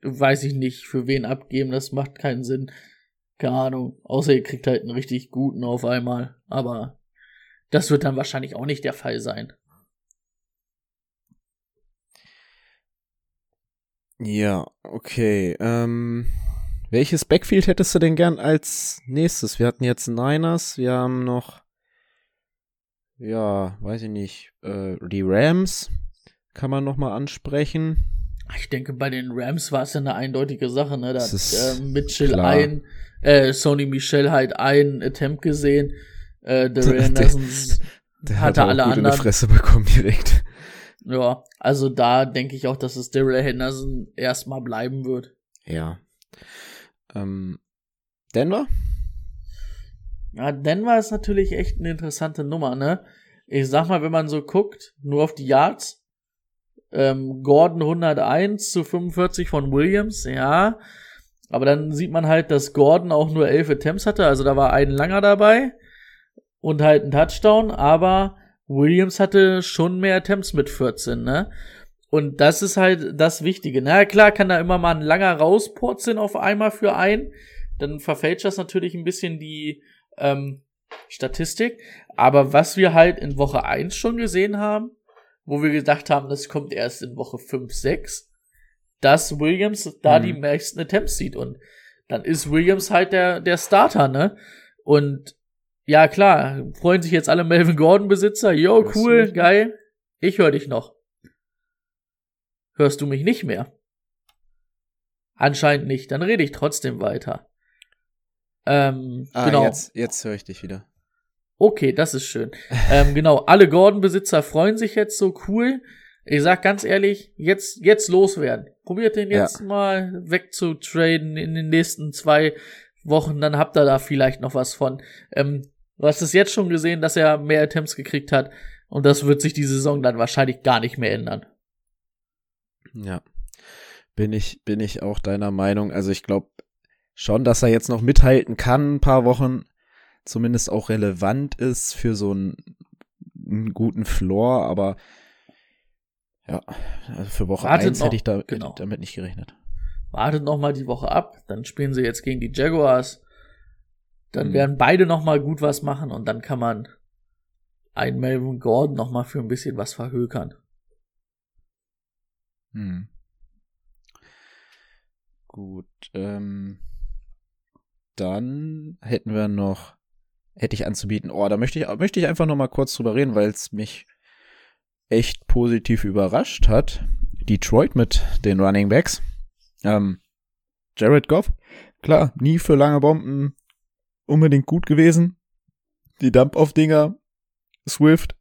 weiß ich nicht, für wen abgeben. Das macht keinen Sinn. Keine Ahnung, außer ihr kriegt halt einen richtig guten auf einmal, aber das wird dann wahrscheinlich auch nicht der Fall sein. Ja, okay. Welches Backfield hättest du denn gern als nächstes? Wir hatten jetzt Niners, wir haben noch, ja, weiß ich nicht, die Rams kann man nochmal ansprechen. Ich denke, bei den Rams war es ja eine eindeutige Sache, ne? Da hat Sony Michel einen Attempt gesehen. Daryl Henderson der hatte hat alle anderen. Eine Fresse bekommen direkt. Ja, also da denke ich auch, dass es Daryl Henderson erstmal bleiben wird. Ja. Denver? Ja, Denver ist natürlich echt eine interessante Nummer, ne? Ich sag mal, wenn man so guckt, nur auf die Yards, Gordon 101 zu 45 von Williams, ja. Aber dann sieht man halt, dass Gordon auch nur 11 Attempts hatte, also da war ein langer dabei und halt ein Touchdown, aber Williams hatte schon mehr Attempts mit 14, ne? Und das ist halt das Wichtige. Na klar, kann da immer mal ein langer rauspurzeln auf einmal für einen, dann verfälscht das natürlich ein bisschen die Statistik, aber was wir halt in Woche 1 schon gesehen haben, wo wir gedacht haben, das kommt erst in Woche 5, 6, dass Williams da die meisten Attempts sieht und dann ist Williams halt der Starter, ne? Und ja, klar, freuen sich jetzt alle Melvin Gordon-Besitzer, yo, cool, geil, ich höre dich noch. Hörst du mich nicht mehr? Anscheinend nicht, dann rede ich trotzdem weiter. Genau. Jetzt höre ich dich wieder. Okay, das ist schön. Genau, alle Gordon-Besitzer freuen sich jetzt so cool. Ich sag ganz ehrlich, jetzt loswerden. Probiert den jetzt mal wegzutraden in den nächsten 2 Wochen, dann habt ihr da vielleicht noch was von. Du hast es jetzt schon gesehen, dass er mehr Attempts gekriegt hat und das wird sich die Saison dann wahrscheinlich gar nicht mehr ändern. Ja, bin ich auch deiner Meinung. Also ich glaube schon, dass er jetzt noch mithalten kann, ein paar Wochen, zumindest auch relevant ist für so einen guten Floor, aber ja, also für Woche 1 hätte ich damit nicht gerechnet. Wartet noch mal die Woche ab, dann spielen sie jetzt gegen die Jaguars, dann werden beide noch mal gut was machen und dann kann man einen Melvin Gordon noch mal für ein bisschen was verhökern. Gut, dann hätte ich anzubieten, da möchte ich einfach noch mal kurz drüber reden, weil es mich echt positiv überrascht hat. Detroit mit den Running Backs. Jared Goff, klar, nie für lange Bomben unbedingt gut gewesen. Die Dump-Off-Dinger, Swift,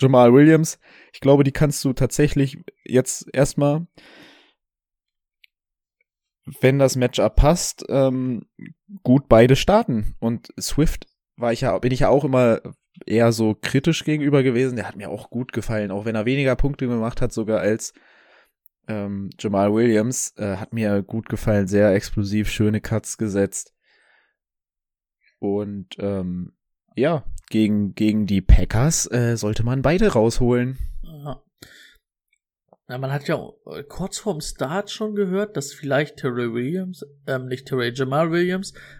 Jamal Williams, ich glaube, die kannst du tatsächlich jetzt erstmal, wenn das Matchup passt, gut beide starten. Und Swift bin ich ja auch immer eher so kritisch gegenüber gewesen. Der hat mir auch gut gefallen, auch wenn er weniger Punkte gemacht hat, sogar als Jamal Williams, hat mir gut gefallen, sehr explosiv, schöne Cuts gesetzt. Und ja, gegen die Packers sollte man beide rausholen. Ja. Na, man hat ja kurz vorm Start schon gehört, dass vielleicht Jamal Williams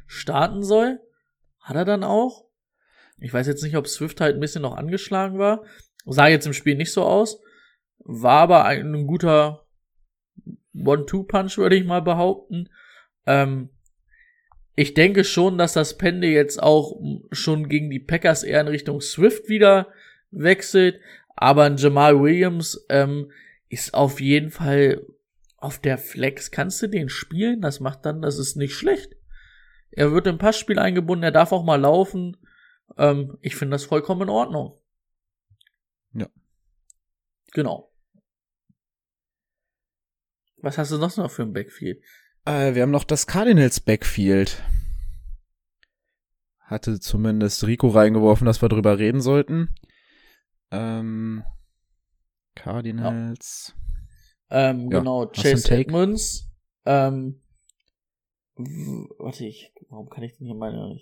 starten soll. Hat er dann auch. Ich weiß jetzt nicht, ob Swift halt ein bisschen noch angeschlagen war. Sah jetzt im Spiel nicht so aus. War aber ein guter One-Two-Punch, würde ich mal behaupten. Ich denke schon, dass das Pendel jetzt auch schon gegen die Packers eher in Richtung Swift wieder wechselt. Aber ein Jamal Williams ist auf jeden Fall auf der Flex. Kannst du den spielen? Das ist nicht schlecht. Er wird im Passspiel eingebunden, er darf auch mal laufen. Ich finde das vollkommen in Ordnung. Ja. Genau. Was hast du sonst noch für ein Backfield? Wir haben noch das Cardinals Backfield. Hatte zumindest Rico reingeworfen, dass wir drüber reden sollten. Cardinals. Ja. Genau, Chase Edmonds. Warum kann ich denn hier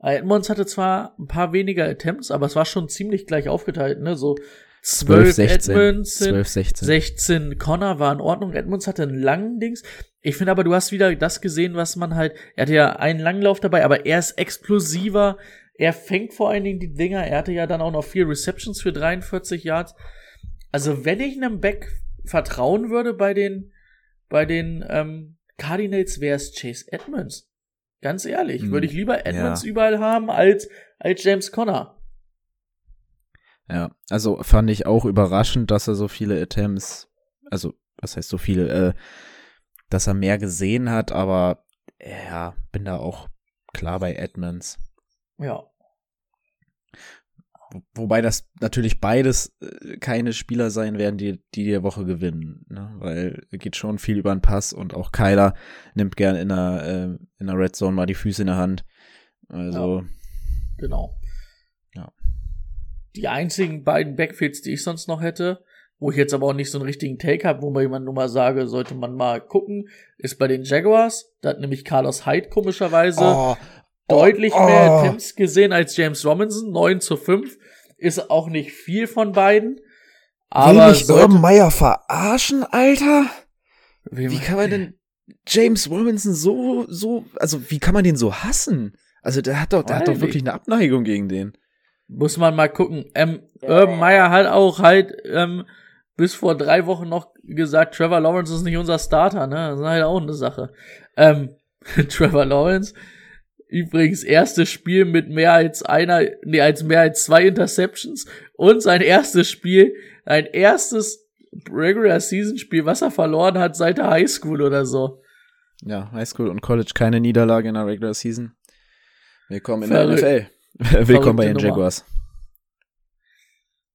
Edmonds hatte zwar ein paar weniger Attempts, aber es war schon ziemlich gleich aufgeteilt, ne, so 12, 16. 16 Connor war in Ordnung. Edmonds hatte einen langen Dings. Ich finde aber, du hast wieder das gesehen, was man halt, er hatte ja einen Langlauf dabei, aber er ist explosiver. Er fängt vor allen Dingen die Dinger. Er hatte ja dann auch noch 4 Receptions für 43 Yards. Also, wenn ich einem Back vertrauen würde bei den Cardinals, wäre es Chase Edmonds. Ganz ehrlich. Würde ich lieber Edmonds überall haben als James Conner. Ja, also fand ich auch überraschend, dass er so viele Attempts, also was heißt so viele, dass er mehr gesehen hat, aber ja, bin da auch klar bei Edmonds. Ja, Wobei das natürlich beides keine Spieler sein werden, die Woche gewinnen, ne? Weil geht schon viel über den Pass und auch Kyler nimmt gern in der Red Zone mal die Füße in der Hand. Also ja, genau. Ja. Die einzigen beiden Backfields, die ich sonst noch hätte, wo ich jetzt aber auch nicht so einen richtigen Take habe, wo man jemand nur mal sage, sollte man mal gucken, ist bei den Jaguars. Da hat nämlich Carlos Hyde komischerweise deutlich mehr Attempts gesehen als James Robinson, 9-5. Ist auch nicht viel von beiden. Aber will mich Urban Meyer verarschen, Alter? Wie kann man denn James Robinson also wie kann man den so hassen? Also der hat doch wirklich eine Abneigung gegen den. Muss man mal gucken. Urban Meyer hat auch bis vor 3 Wochen noch gesagt, Trevor Lawrence ist nicht unser Starter, ne? Das ist halt auch eine Sache. Trevor Lawrence, übrigens erstes Spiel mit mehr als 2 Interceptions und sein erstes Regular Season Spiel, was er verloren hat seit der Highschool oder so. Ja, Highschool und College, keine Niederlage in der Regular Season. Willkommen in der NFL. Willkommen bei den Jaguars.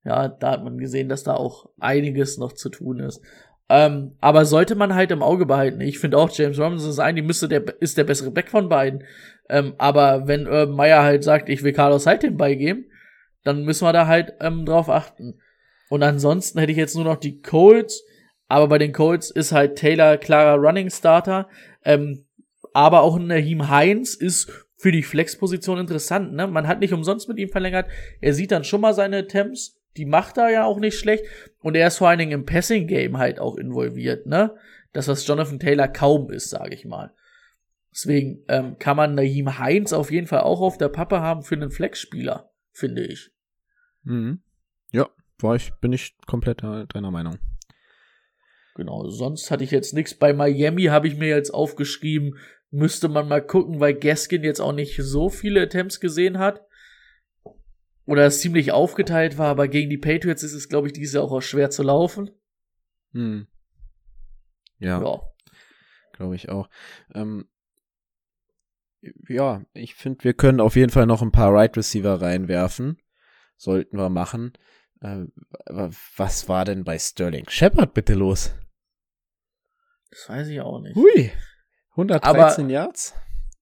Ja, da hat man gesehen, dass da auch einiges noch zu tun ist. Aber sollte man halt im Auge behalten. Ich finde auch, James Robinson ist ist der bessere Back von beiden. Aber wenn Meyer halt sagt, ich will Carlos Hyde den Ball geben, dann müssen wir da halt drauf achten. Und ansonsten hätte ich jetzt nur noch die Colts. Aber bei den Colts ist halt Taylor klarer Running Starter. Aber auch Naime Heinz ist für die Flexposition interessant, ne? Man hat nicht umsonst mit ihm verlängert. Er sieht dann schon mal seine Attempts. Die macht er ja auch nicht schlecht. Und er ist vor allen Dingen im Passing-Game halt auch involviert, ne? Das, was Jonathan Taylor kaum ist, sage ich mal. Deswegen kann man Naime Heinz auf jeden Fall auch auf der Pappe haben für einen Flex-Spieler, finde ich. Mhm. Ja, bin ich komplett deiner Meinung. Genau, sonst hatte ich jetzt nichts. Bei Miami habe ich mir jetzt aufgeschrieben, müsste man mal gucken, weil Gaskin jetzt auch nicht so viele Attempts gesehen hat. Oder es ziemlich aufgeteilt war, aber gegen die Patriots ist es, glaube ich, dieses Jahr auch schwer zu laufen. Hm. Ja. Glaube ich auch. Ja, ich finde, wir können auf jeden Fall noch ein paar Wide Receiver reinwerfen. Sollten wir machen. Aber was war denn bei Sterling Shepard bitte los? Das weiß ich auch nicht. Hui! 113 Yards.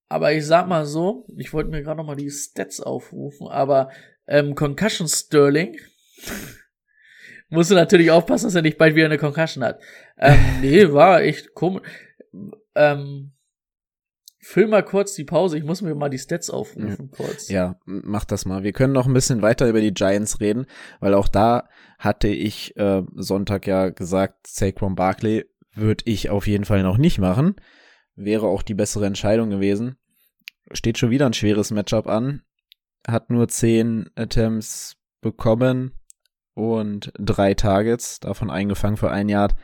Aber ich sag mal so, ich wollte mir gerade noch mal die Stats aufrufen, aber Concussion Sterling musst du natürlich aufpassen, dass er nicht bald wieder eine Concussion hat. Nee, war echt komisch. Füll mal kurz die Pause, ich muss mir mal die Stats aufrufen kurz. Ja, mach das mal. Wir können noch ein bisschen weiter über die Giants reden, weil auch da hatte ich Sonntag ja gesagt, Saquon Barkley würde ich auf jeden Fall noch nicht machen. Wäre auch die bessere Entscheidung gewesen. Steht schon wieder ein schweres Matchup an. Hat nur 10 Attempts bekommen und 3 Targets, davon eingefangen für 1 Yard.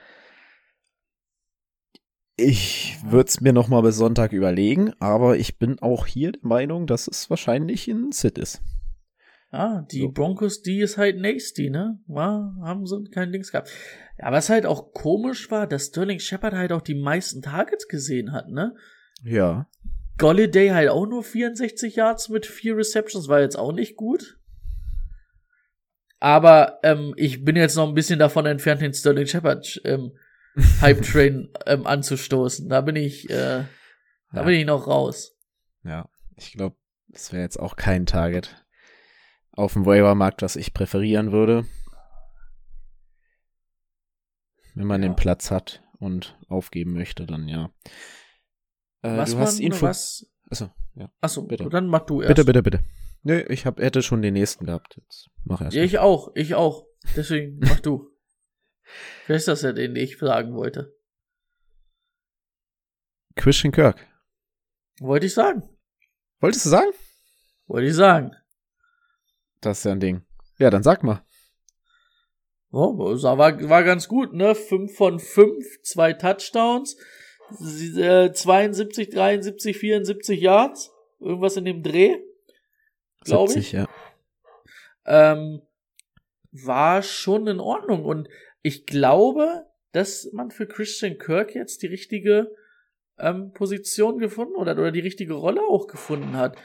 Ich würde es mir nochmal bis Sonntag überlegen, aber ich bin auch hier der Meinung, dass es wahrscheinlich ein Sit ist. Ah, die so. Broncos, die ist halt nasty, ne? Haben so kein Dings gehabt. Ja, was halt auch komisch war, dass Sterling Shepard halt auch die meisten Targets gesehen hat, ne? Ja. Golladay halt auch nur 64 Yards mit 4 Receptions, war jetzt auch nicht gut. Aber ich bin jetzt noch ein bisschen davon entfernt, den Sterling Shepard Hype-Train anzustoßen. Da bin ich noch raus. Ja, ich glaube, das wäre jetzt auch kein Target auf dem Waiver-Markt, was ich präferieren würde. Wenn man den Platz hat und aufgeben möchte, dann ja. Du hast Infos. Achso, bitte. Dann mach du erst. Bitte. Nö, ich hätte schon den nächsten gehabt. Jetzt mach erst. Ja, ich auch. Deswegen mach du. Wer ist das denn, den ich sagen wollte? Christian Kirk. Wollte ich sagen. Wolltest du sagen? Wollte ich sagen. Das ist ja ein Ding. Ja, dann sag mal. Oh, war ganz gut, ne? 5 von 5, 2 Touchdowns, 72, 73, 74 Yards. Irgendwas in dem Dreh, glaube ich. 70, ja. War schon in Ordnung. Und ich glaube, dass man für Christian Kirk jetzt die richtige Position gefunden oder die richtige Rolle auch gefunden hat.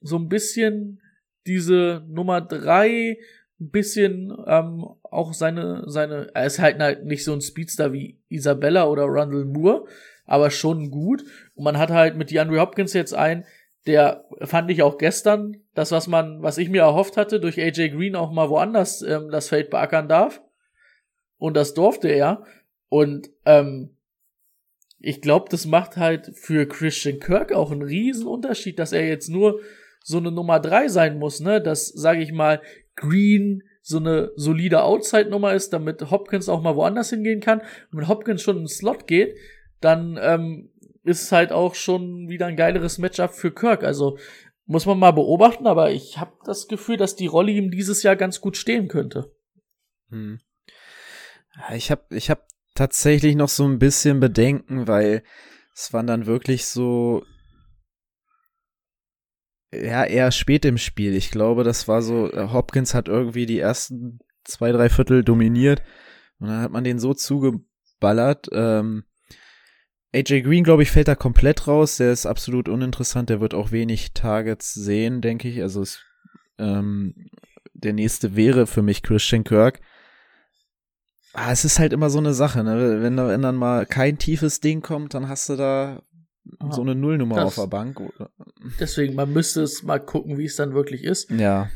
So ein bisschen diese Nummer 3 ein bisschen auch seine, er ist halt nicht so ein Speedster wie Isabella oder Rondale Moore, aber schon gut. Und man hat halt mit DeAndre Hopkins jetzt einen, der, fand ich auch gestern, das, was ich mir erhofft hatte, durch AJ Green auch mal woanders das Feld beackern darf. Und das durfte er. Und ich glaube, das macht halt für Christian Kirk auch einen riesen Unterschied, dass er jetzt nur so eine Nummer 3 sein muss, ne? Dass, sage ich mal, Green so eine solide Outside-Nummer ist, damit Hopkins auch mal woanders hingehen kann. Und wenn Hopkins schon in den Slot geht, dann ist es halt auch schon wieder ein geileres Matchup für Kirk. Also muss man mal beobachten, aber ich habe das Gefühl, dass die Rolle ihm dieses Jahr ganz gut stehen könnte. Hm. Ich hab tatsächlich noch so ein bisschen Bedenken, weil es waren dann wirklich so, ja, eher spät im Spiel. Ich glaube, das war so, Hopkins hat irgendwie die ersten 2-3 Viertel dominiert und dann hat man den so zugeballert. AJ Green, glaube ich, fällt da komplett raus. Der ist absolut uninteressant. Der wird auch wenig Targets sehen, denke ich. Also der nächste wäre für mich Christian Kirk. Ah, es ist halt immer so eine Sache, ne? Wenn dann mal kein tiefes Ding kommt, dann hast du da so eine Nullnummer auf der Bank. Deswegen, man müsste es mal gucken, wie es dann wirklich ist. Ja.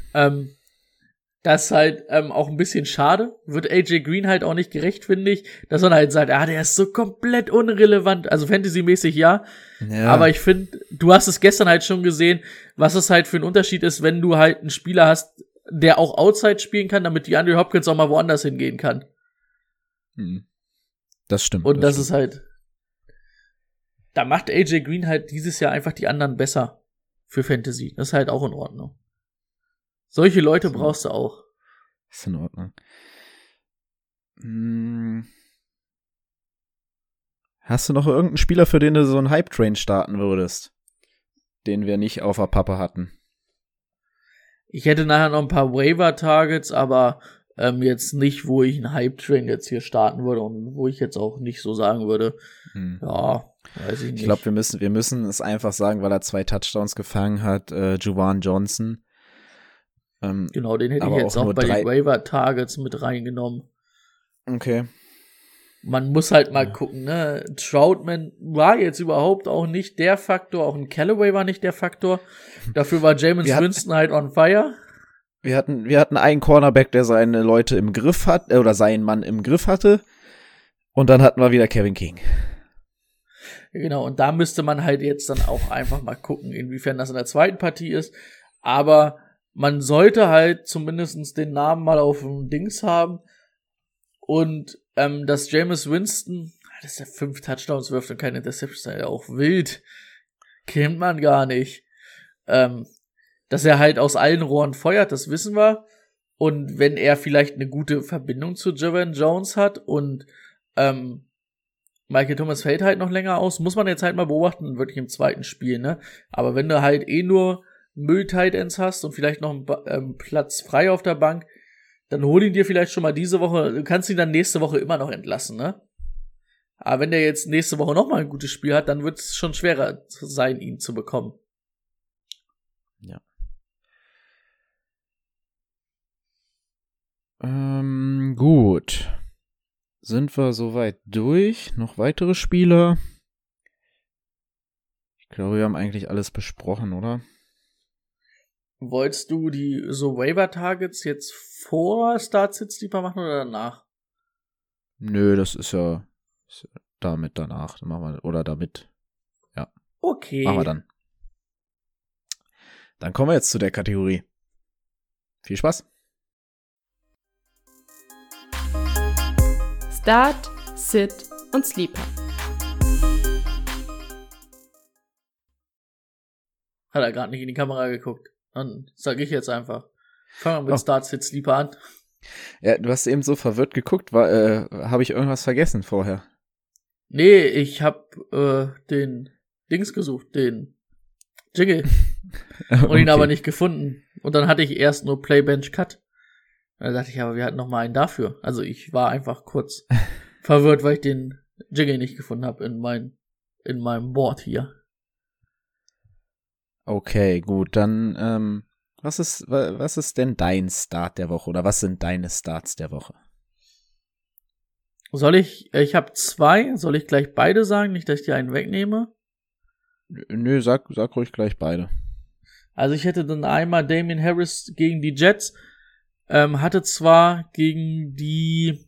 Das ist halt auch ein bisschen schade. Wird AJ Green halt auch nicht gerecht, finde ich, dass man halt sagt, der ist so komplett unrelevant. Also Fantasy-mäßig ja. Aber ich finde, du hast es gestern halt schon gesehen, was es halt für ein Unterschied ist, wenn du halt einen Spieler hast, der auch Outside spielen kann, damit die Andrew Hopkins auch mal woanders hingehen kann. Hm. Das stimmt. Und das ist halt, da macht AJ Green halt dieses Jahr einfach die anderen besser für Fantasy. Das ist halt auch in Ordnung. Solche Leute brauchst du auch. Ist in Ordnung. Hast du noch irgendeinen Spieler, für den du so einen Hype-Train starten würdest? Den wir nicht auf der Pappe hatten. Ich hätte nachher noch ein paar Waiver-Targets, aber jetzt nicht, wo ich einen Hype-Train jetzt hier starten würde und wo ich jetzt auch nicht so sagen würde, ja, weiß ich nicht. Ich glaube, wir müssen es einfach sagen, weil er 2 Touchdowns gefangen hat, Juwan Johnson. Genau, den hätte ich jetzt auch bei den Waiver-Targets mit reingenommen. Okay. Man muss halt mal gucken, ne? Troutman war jetzt überhaupt auch nicht der Faktor, auch ein Callaway war nicht der Faktor. Dafür war Jameis Winston halt on fire. Wir hatten einen Cornerback, der seine Leute im Griff hat, oder seinen Mann im Griff hatte. Und dann hatten wir wieder Kevin King. Genau, und da müsste man halt jetzt dann auch einfach mal gucken, inwiefern das in der zweiten Partie ist. Aber man sollte halt zumindest den Namen mal auf dem Dings haben. Und dass Jameis Winston, dass er 5 Touchdowns wirft und keine Interceptions, ist ja auch wild. Kennt man gar nicht. Dass er halt aus allen Rohren feuert, das wissen wir. Und wenn er vielleicht eine gute Verbindung zu Javon Jones hat und Michael Thomas fällt halt noch länger aus, muss man jetzt halt mal beobachten, wirklich im zweiten Spiel, ne? Aber wenn du halt nur Müll-Tight Ends hast und vielleicht noch einen Platz frei auf der Bank, dann hol ihn dir vielleicht schon mal diese Woche, du kannst ihn dann nächste Woche immer noch entlassen, ne? Aber wenn der jetzt nächste Woche nochmal ein gutes Spiel hat, dann wird es schon schwerer sein, ihn zu bekommen. Ja. Gut. Sind wir soweit durch? Noch weitere Spieler? Ich glaube, wir haben eigentlich alles besprochen, oder? Wolltest du die so Waiver-Targets jetzt vor Start-Sit-Sleeper machen oder danach? Nö, das ist ja damit danach. Dann machen wir, oder damit. Ja. Okay. Machen wir dann. Dann kommen wir jetzt zu der Kategorie. Viel Spaß. Start, Sit und Sleeper. Hat er gerade nicht in die Kamera geguckt. Dann sage ich jetzt einfach. Fangen wir mit Start, Sit, Sleeper an. Ja, du hast eben so verwirrt geguckt. Habe ich irgendwas vergessen vorher? Nee, ich habe den Dings gesucht, den Jingle. Und ihn aber nicht gefunden. Und dann hatte ich erst nur Playbench Cut. Da dachte ich, aber wir hatten noch mal einen dafür. Also ich war einfach kurz verwirrt, weil ich den Jingle nicht gefunden habe in meinem Board hier. Okay, gut, dann Was ist denn dein Start der Woche oder was sind deine Starts der Woche? Ich habe zwei, soll ich gleich beide sagen, nicht, dass ich dir einen wegnehme? Nö, sag ruhig gleich beide. Also ich hätte dann einmal Damian Harris gegen die Jets, hatte zwar gegen die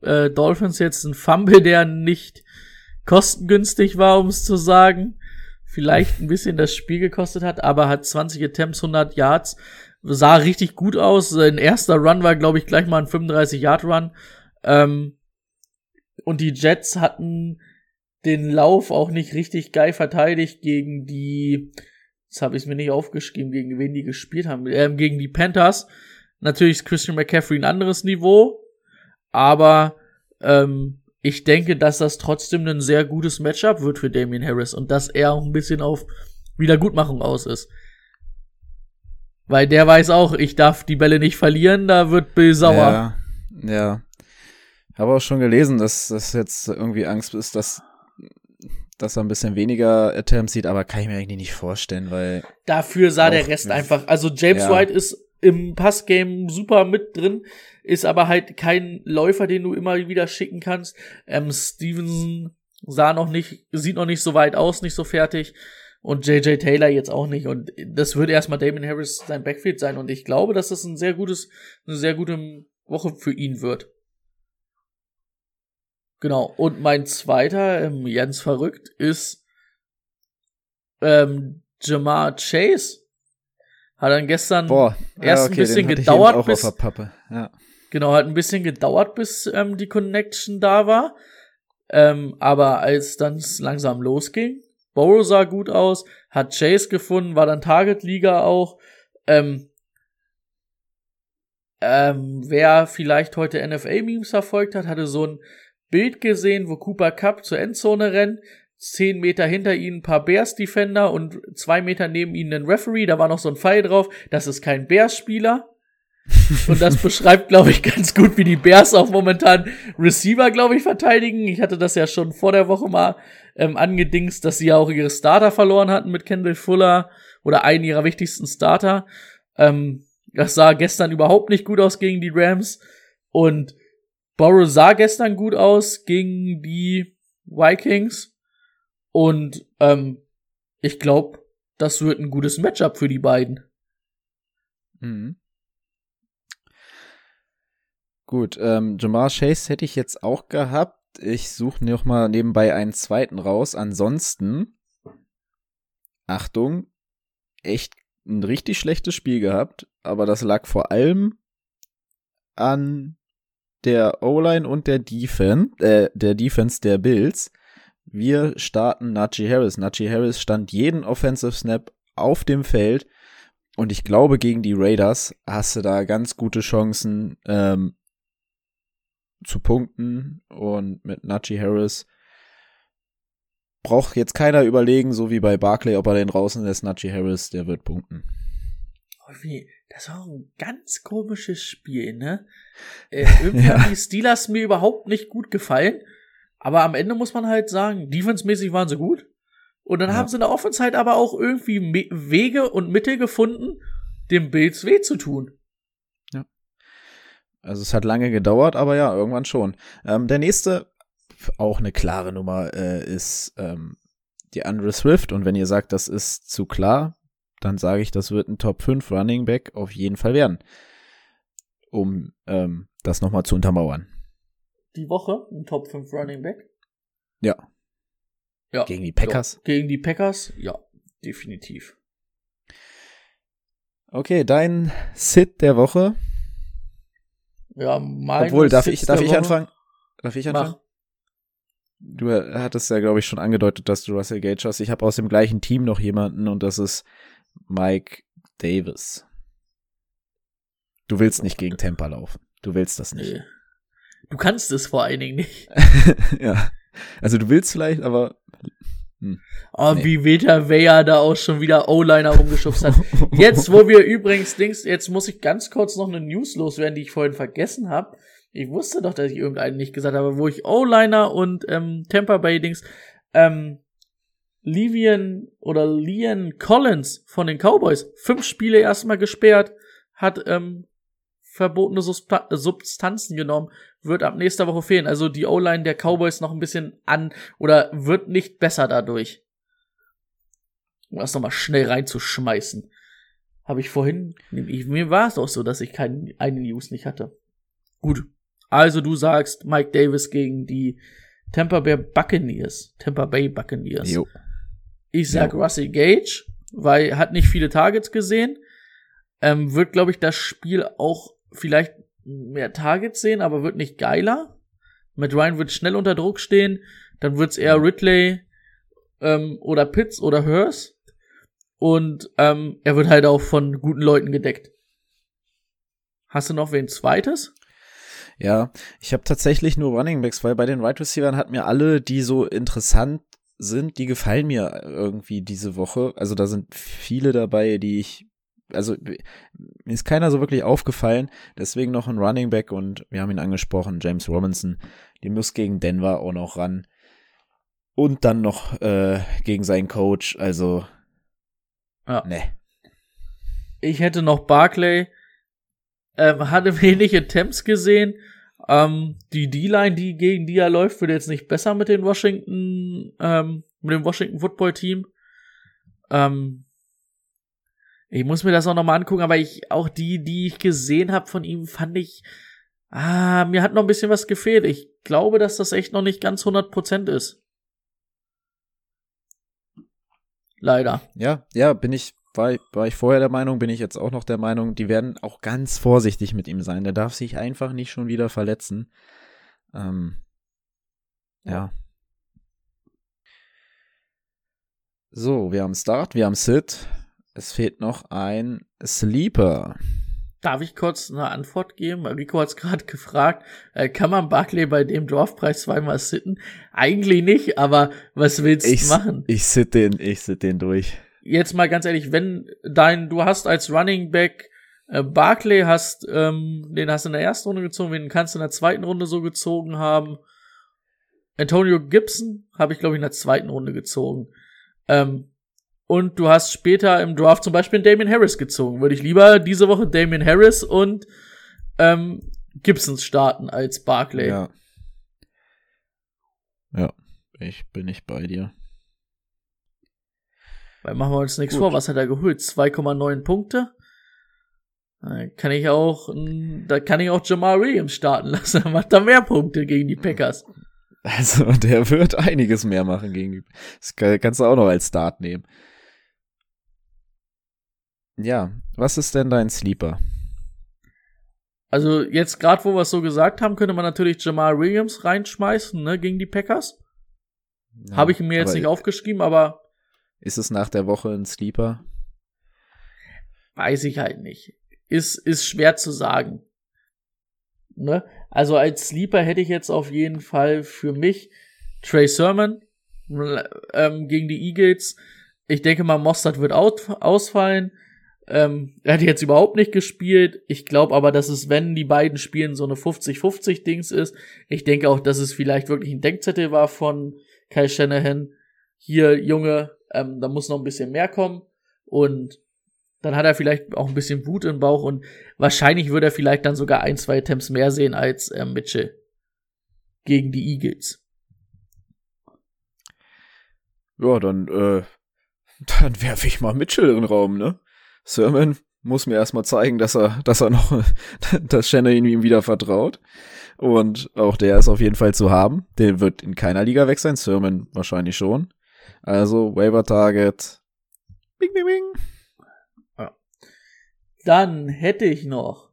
Dolphins jetzt einen Fumble, der nicht kostengünstig war, um es zu sagen, vielleicht ein bisschen das Spiel gekostet hat, aber hat 20 Attempts, 100 Yards, sah richtig gut aus, sein erster Run war, glaube ich, gleich mal ein 35-Yard-Run, und die Jets hatten den Lauf auch nicht richtig geil verteidigt gegen die, das habe ich mir nicht aufgeschrieben, gegen wen die gespielt haben, gegen die Panthers. Natürlich ist Christian McCaffrey ein anderes Niveau, aber ich denke, dass das trotzdem ein sehr gutes Matchup wird für Damian Harris und dass er auch ein bisschen auf Wiedergutmachung aus ist. Weil der weiß auch, ich darf die Bälle nicht verlieren, da wird Bill sauer. Ja. Habe auch schon gelesen, dass das jetzt irgendwie Angst ist, dass er ein bisschen weniger Attempts sieht, aber kann ich mir eigentlich nicht vorstellen, weil dafür sah der Rest einfach, also James White ist im Passgame super mit drin, ist aber halt kein Läufer, den du immer wieder schicken kannst. Stevenson sieht noch nicht so weit aus, nicht so fertig und JJ Taylor jetzt auch nicht und das wird erstmal Damian Harris sein Backfield sein und ich glaube, dass das eine sehr gute Woche für ihn wird. Genau, und mein zweiter, Jens verrückt, ist Jamar Chase. Hat dann gestern ein bisschen gedauert, auch bis auf der Pappe. Ja. Genau, hat ein bisschen gedauert, bis die Connection da war. Aber als dann langsam losging, Burrow sah gut aus, hat Chase gefunden, war dann Target-Liga auch. Wer vielleicht heute NFL-Memes verfolgt hat, hatte so ein Bild gesehen, wo Cooper Kupp zur Endzone rennt, 10 Meter hinter ihnen ein paar Bears-Defender und 2 Meter neben ihnen ein Referee, da war noch so ein Pfeil drauf, das ist kein Bears-Spieler und das beschreibt, glaube ich, ganz gut, wie die Bears auch momentan Receiver, glaube ich, verteidigen. Ich hatte das ja schon vor der Woche mal angedingst, dass sie ja auch ihre Starter verloren hatten mit Kendall Fuller oder einen ihrer wichtigsten Starter. Das sah gestern überhaupt nicht gut aus gegen die Rams und Burrow sah gestern gut aus gegen die Vikings und ich glaube, das wird ein gutes Matchup für die beiden. Mhm. Gut, Jamar Chase hätte ich jetzt auch gehabt. Ich suche noch mal nebenbei einen zweiten raus. Ansonsten, Achtung, echt ein richtig schlechtes Spiel gehabt, aber das lag vor allem an der O-Line und der Defense der Bills. Wir starten Najee Harris. Najee Harris stand jeden Offensive Snap auf dem Feld und ich glaube, gegen die Raiders hast du da ganz gute Chancen zu punkten und mit Najee Harris braucht jetzt keiner überlegen, so wie bei Barkley, ob er den draußen lässt. Najee Harris, der wird punkten. Das war ein ganz komisches Spiel, ne? Irgendwie haben die Steelers mir überhaupt nicht gut gefallen, aber am Ende muss man halt sagen, defensemäßig waren sie gut und dann haben sie in der Offense halt aber auch irgendwie Wege und Mittel gefunden, dem Bills weh zu tun. Ja. Also es hat lange gedauert, aber ja, irgendwann schon. Der nächste, auch eine klare Nummer, ist die Andre Swift und wenn ihr sagt, das ist zu klar, dann sage ich, das wird ein Top 5 Running Back auf jeden Fall werden. Um das nochmal zu untermauern. Die Woche ein Top 5 Running Back? Ja. Gegen die Packers? Ja. Gegen die Packers? Ja, definitiv. Okay, dein Sit der Woche? Ja, mein Obwohl, darf ich anfangen? Mach. Du hattest ja, glaube ich, schon angedeutet, dass du Russell Gage hast. Ich habe aus dem gleichen Team noch jemanden und das ist Mike Davis. Du willst nicht gegen Tampa laufen. Du willst das nicht. Du kannst es vor allen Dingen nicht. Ja. Also du willst vielleicht, aber wie Veta Vea da auch schon wieder O-Liner rumgeschubst hat. Jetzt, wo wir übrigens jetzt muss ich ganz kurz noch eine News loswerden, die ich vorhin vergessen habe. Ich wusste doch, dass ich irgendeinen nicht gesagt habe, wo ich O-Liner und Tampa Bay Dings Le'Veon Collins von den Cowboys. 5 Spiele erstmal gesperrt, hat verbotene Substanzen genommen, wird ab nächster Woche fehlen. Also die O-Line der Cowboys noch ein bisschen an oder wird nicht besser dadurch. Um das nochmal schnell reinzuschmeißen. Habe ich vorhin, mir war es auch so, dass ich eine News nicht hatte. Gut, also du sagst Mike Davis gegen die Tampa Bay Buccaneers. Jo. Ich sag Russell Gage, weil hat nicht viele Targets gesehen. Wird, glaube ich, das Spiel auch vielleicht mehr Targets sehen, aber wird nicht geiler. Matt Ryan wird schnell unter Druck stehen. Dann wird's eher Ridley oder Pitts oder Hurst. Und er wird halt auch von guten Leuten gedeckt. Hast du noch wen zweites? Ja, ich habe tatsächlich nur Running Backs, weil bei den Wide Receivern hat mir alle, die so interessant sind, die gefallen mir irgendwie diese Woche. Also da sind viele dabei, mir ist keiner so wirklich aufgefallen. Deswegen noch ein Running Back und wir haben ihn angesprochen, James Robinson. Der muss gegen Denver auch noch ran. Und dann noch gegen seinen Coach, also ja. Ne. Ich hätte noch Barkley. Hatte wenig Attempts gesehen. Die D-Line, die gegen die er läuft, wird jetzt nicht besser mit den mit dem Washington Football Team. Ich muss mir das auch nochmal angucken, aber die ich gesehen habe von ihm, fand ich, mir hat noch ein bisschen was gefehlt. Ich glaube, dass das echt noch nicht ganz 100% ist. Leider. Ja, war ich vorher der Meinung, bin ich jetzt auch noch der Meinung, die werden auch ganz vorsichtig mit ihm sein. Der darf sich einfach nicht schon wieder verletzen. Ja. So, wir haben Start, wir haben Sit. Es fehlt noch ein Sleeper. Darf ich kurz eine Antwort geben? Rico hat es gerade gefragt, kann man Barkley bei dem Draftpreis zweimal sitten? Eigentlich nicht, aber was willst du machen? Ich sitte den durch. Jetzt mal ganz ehrlich, wenn du hast als Running Back Barkley, den hast du in der ersten Runde gezogen, den kannst du in der zweiten Runde so gezogen haben. Antonio Gibson habe ich, glaube ich, in der zweiten Runde gezogen. Und du hast später im Draft zum Beispiel Damien Harris gezogen. Würde ich lieber diese Woche Damien Harris und Gibson starten als Barkley. Ja, ich bin nicht bei dir. Weil machen wir uns nichts vor, was hat er geholt? 2,9 Punkte? Da kann ich auch Jamal Williams starten lassen. Dann macht er mehr Punkte gegen die Packers. Also, der wird einiges mehr machen gegen die Packers. Das kannst du auch noch als Start nehmen. Ja, was ist denn dein Sleeper? Also, jetzt gerade, wo wir es so gesagt haben, könnte man natürlich Jamal Williams reinschmeißen, ne, gegen die Packers. Ja, habe ich mir jetzt nicht aufgeschrieben, aber ist es nach der Woche ein Sleeper? Weiß ich halt nicht. Ist schwer zu sagen. Ne? Also als Sleeper hätte ich jetzt auf jeden Fall für mich Trey Sermon gegen die Eagles. Ich denke mal, Mostert wird ausfallen. Er hat jetzt überhaupt nicht gespielt. Ich glaube aber, dass es, wenn die beiden spielen, so eine 50-50-Dings ist. Ich denke auch, dass es vielleicht wirklich ein Denkzettel war von Kyle Shanahan. Hier, Junge, da muss noch ein bisschen mehr kommen und dann hat er vielleicht auch ein bisschen Wut im Bauch und wahrscheinlich würde er vielleicht dann sogar 1-2 Attempts mehr sehen als Mitchell gegen die Eagles. Ja, dann werfe ich mal Mitchell in den Raum, ne? Sermon muss mir erstmal zeigen, dass er noch, dass Shanahan ihm wieder vertraut. Und auch der ist auf jeden Fall zu haben. Der wird in keiner Liga weg sein, Sermon wahrscheinlich schon. Also, Waiver-Target. Bing, bing, bing. Ja. Dann hätte ich noch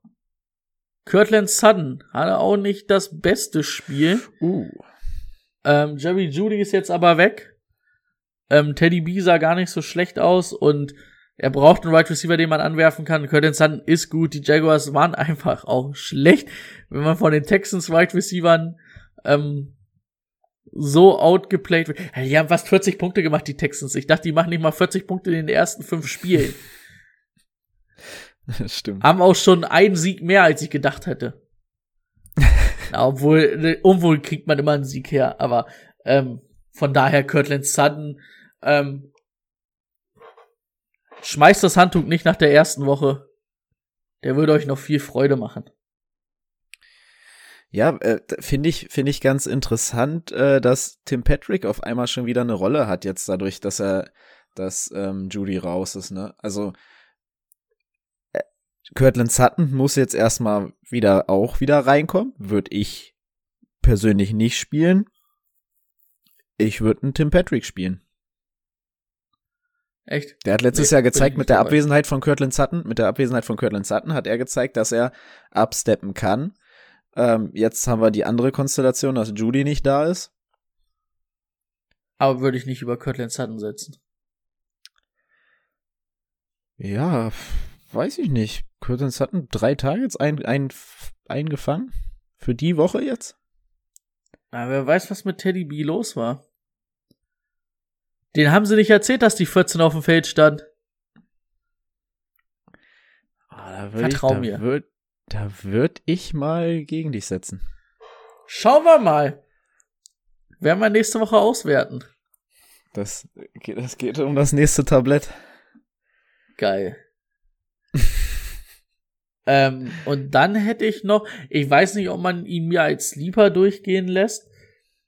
Courtland Sutton. Hatte auch nicht das beste Spiel. Jerry Jeudy ist jetzt aber weg. Teddy B sah gar nicht so schlecht aus und er braucht einen Wide Receiver, den man anwerfen kann. Courtland Sutton ist gut. Die Jaguars waren einfach auch schlecht. Wenn man von den Texans Wide Receivern so outgeplayed wird. Die haben fast 40 Punkte gemacht, die Texans. Ich dachte, die machen nicht mal 40 Punkte in den ersten 5 Spielen. Das stimmt. Haben auch schon einen Sieg mehr, als ich gedacht hätte. Ja, obwohl kriegt man immer einen Sieg her. Aber von daher Courtland Sutton Schmeißt das Handtuch nicht nach der ersten Woche. Der würde euch noch viel Freude machen. Ja, finde ich ganz interessant, dass Tim Patrick auf einmal schon wieder eine Rolle hat jetzt dadurch, dass Jeudy raus ist, ne? Also Courtland Sutton muss jetzt erstmal wieder reinkommen. Würde ich persönlich nicht spielen. Ich würde einen Tim Patrick spielen. Echt? Der hat letztes Jahr gezeigt, mit der Abwesenheit von Courtland Sutton hat er gezeigt, dass er absteppen kann. Jetzt haben wir die andere Konstellation, dass Jeudy nicht da ist. Aber würde ich nicht über Courtland Sutton setzen. Ja, weiß ich nicht. Courtland Sutton 3 Targets eingefangen. Für die Woche jetzt? Na, wer weiß, was mit Teddy B los war. Den haben sie nicht erzählt, dass die 14 auf dem Feld stand. Vertrau mir. Da würd ich mal gegen dich setzen. Schauen wir mal. Werden wir nächste Woche auswerten. Das geht um das nächste Tablett. Geil. Und dann hätte ich noch, ich weiß nicht, ob man ihn mir als Sleeper durchgehen lässt,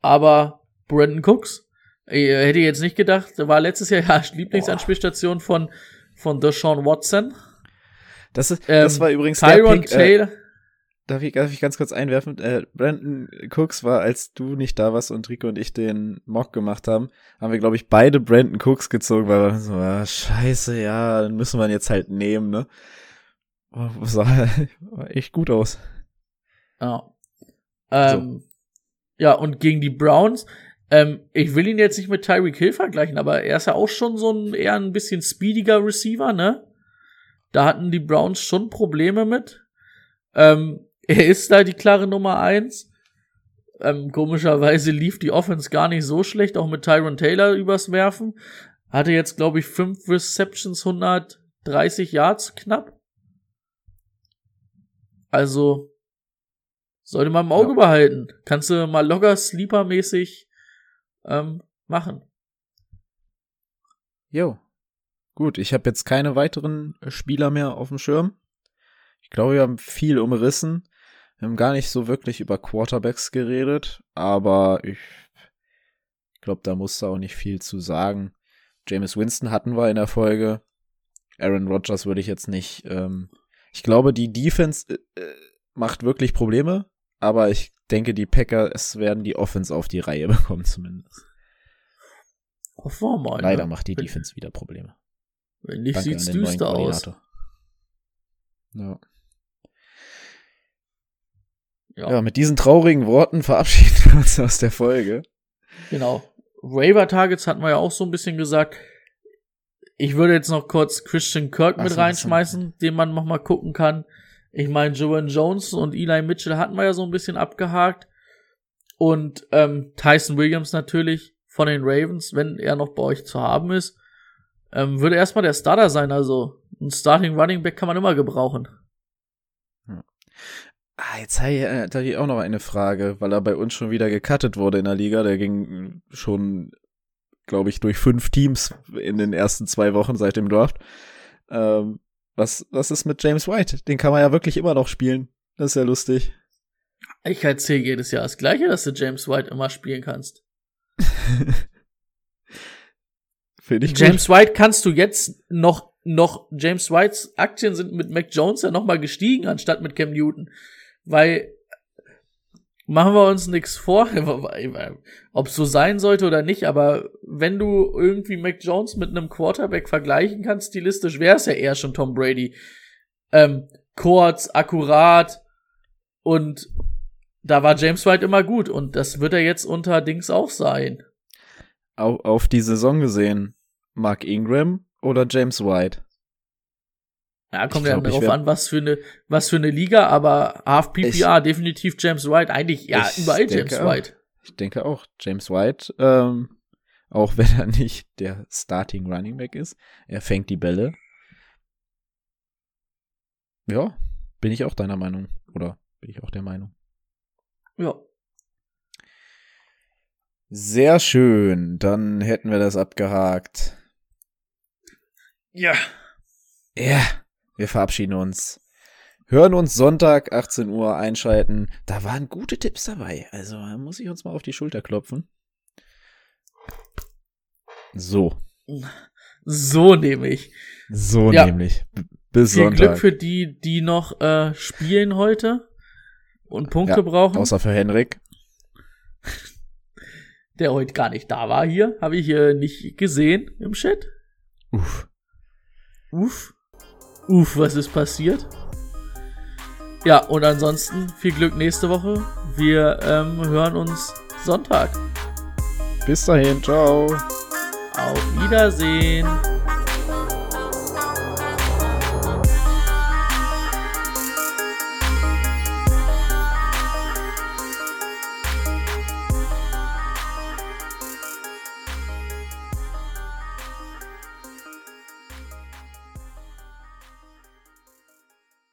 aber Brandon Cooks. Hätte ich jetzt nicht gedacht, war letztes Jahr ja Lieblingsanspielstation von Deshaun Watson. Das war übrigens Tyron der Pick, Taylor. Darf ich ganz kurz einwerfen? Brandon Cooks war, als du nicht da warst und Rico und ich den Mock gemacht haben, haben wir, glaube ich, beide Brandon Cooks gezogen, weil wir so, scheiße, ja, dann müssen wir ihn jetzt halt nehmen, ne? Oh, sah echt gut aus. Ja. So. Ja, und gegen die Browns, ich will ihn jetzt nicht mit Tyreek Hill vergleichen, aber er ist ja auch schon so ein eher ein bisschen speediger Receiver, ne? Da hatten die Browns schon Probleme mit. Er ist da die klare Nummer 1. Komischerweise lief die Offense gar nicht so schlecht, auch mit Tyrod Taylor übers Werfen. Hatte jetzt, glaube ich, 5 Receptions, 130 Yards knapp. Also, sollte man im Auge behalten. Kannst du mal locker sleepermäßig machen. Jo. Gut, ich habe jetzt keine weiteren Spieler mehr auf dem Schirm. Ich glaube, wir haben viel umrissen. Wir haben gar nicht so wirklich über Quarterbacks geredet, aber ich glaube, da musst du auch nicht viel zu sagen. Jameis Winston hatten wir in der Folge. Aaron Rodgers würde ich jetzt nicht. Ich glaube, die Defense macht wirklich Probleme, aber ich denke, die Packers werden die Offense auf die Reihe bekommen zumindest. Hoffen wir mal. Leider macht die Defense wieder Probleme. Wenn nicht, sieht's düster aus. Ja, mit diesen traurigen Worten verabschieden wir uns aus der Folge. Genau. Waiver Targets hatten wir ja auch so ein bisschen gesagt. Ich würde jetzt noch kurz Christian Kirk mit reinschmeißen, den man noch mal gucken kann. Ich meine, Joan Jones und Eli Mitchell hatten wir ja so ein bisschen abgehakt. Und Ty'Son Williams natürlich von den Ravens, wenn er noch bei euch zu haben ist. Würde erstmal der Starter sein, also ein Starting Running Back kann man immer gebrauchen. Jetzt habe ich auch noch eine Frage, weil er bei uns schon wieder gecuttet wurde in der Liga. Der ging schon, glaube ich, durch 5 Teams in den ersten 2 Wochen seit dem Draft. Was ist mit James White? Den kann man ja wirklich immer noch spielen. Das ist ja lustig. Ich erzähle jedes Jahr das Gleiche, dass du James White immer spielen kannst. Finde ich James gut. White kannst du jetzt noch James Whites Aktien sind mit Mac Jones ja nochmal gestiegen, anstatt mit Cam Newton. Weil, machen wir uns nichts vor, ob es so sein sollte oder nicht, aber wenn du irgendwie Mac Jones mit einem Quarterback vergleichen kannst, stilistisch wäre es ja eher schon Tom Brady. Kurz, akkurat und da war James White immer gut und das wird er jetzt unter Dings auch sein. Auf die Saison gesehen, Mark Ingram oder James White? Ja, kommt ja darauf an, was für eine Liga, aber half PPR definitiv James White, eigentlich ja überall James White. Ich denke auch, James White, auch wenn er nicht der Starting Running Back ist, er fängt die Bälle. Ja, bin ich auch deiner Meinung, oder bin ich auch der Meinung. Ja. Sehr schön, dann hätten wir das abgehakt. Ja. Ja, wir verabschieden uns. Hören uns Sonntag, 18 Uhr, einschalten. Da waren gute Tipps dabei, also muss ich uns mal auf die Schulter klopfen. So nämlich. Bis Sonntag. Viel Glück für die, die noch spielen heute und Punkte brauchen. Außer für Henrik. Der heute gar nicht da war hier. Habe ich nicht gesehen im Chat. Uff, was ist passiert? Ja, und ansonsten viel Glück nächste Woche. Wir hören uns Sonntag. Bis dahin, ciao. Auf Wiedersehen.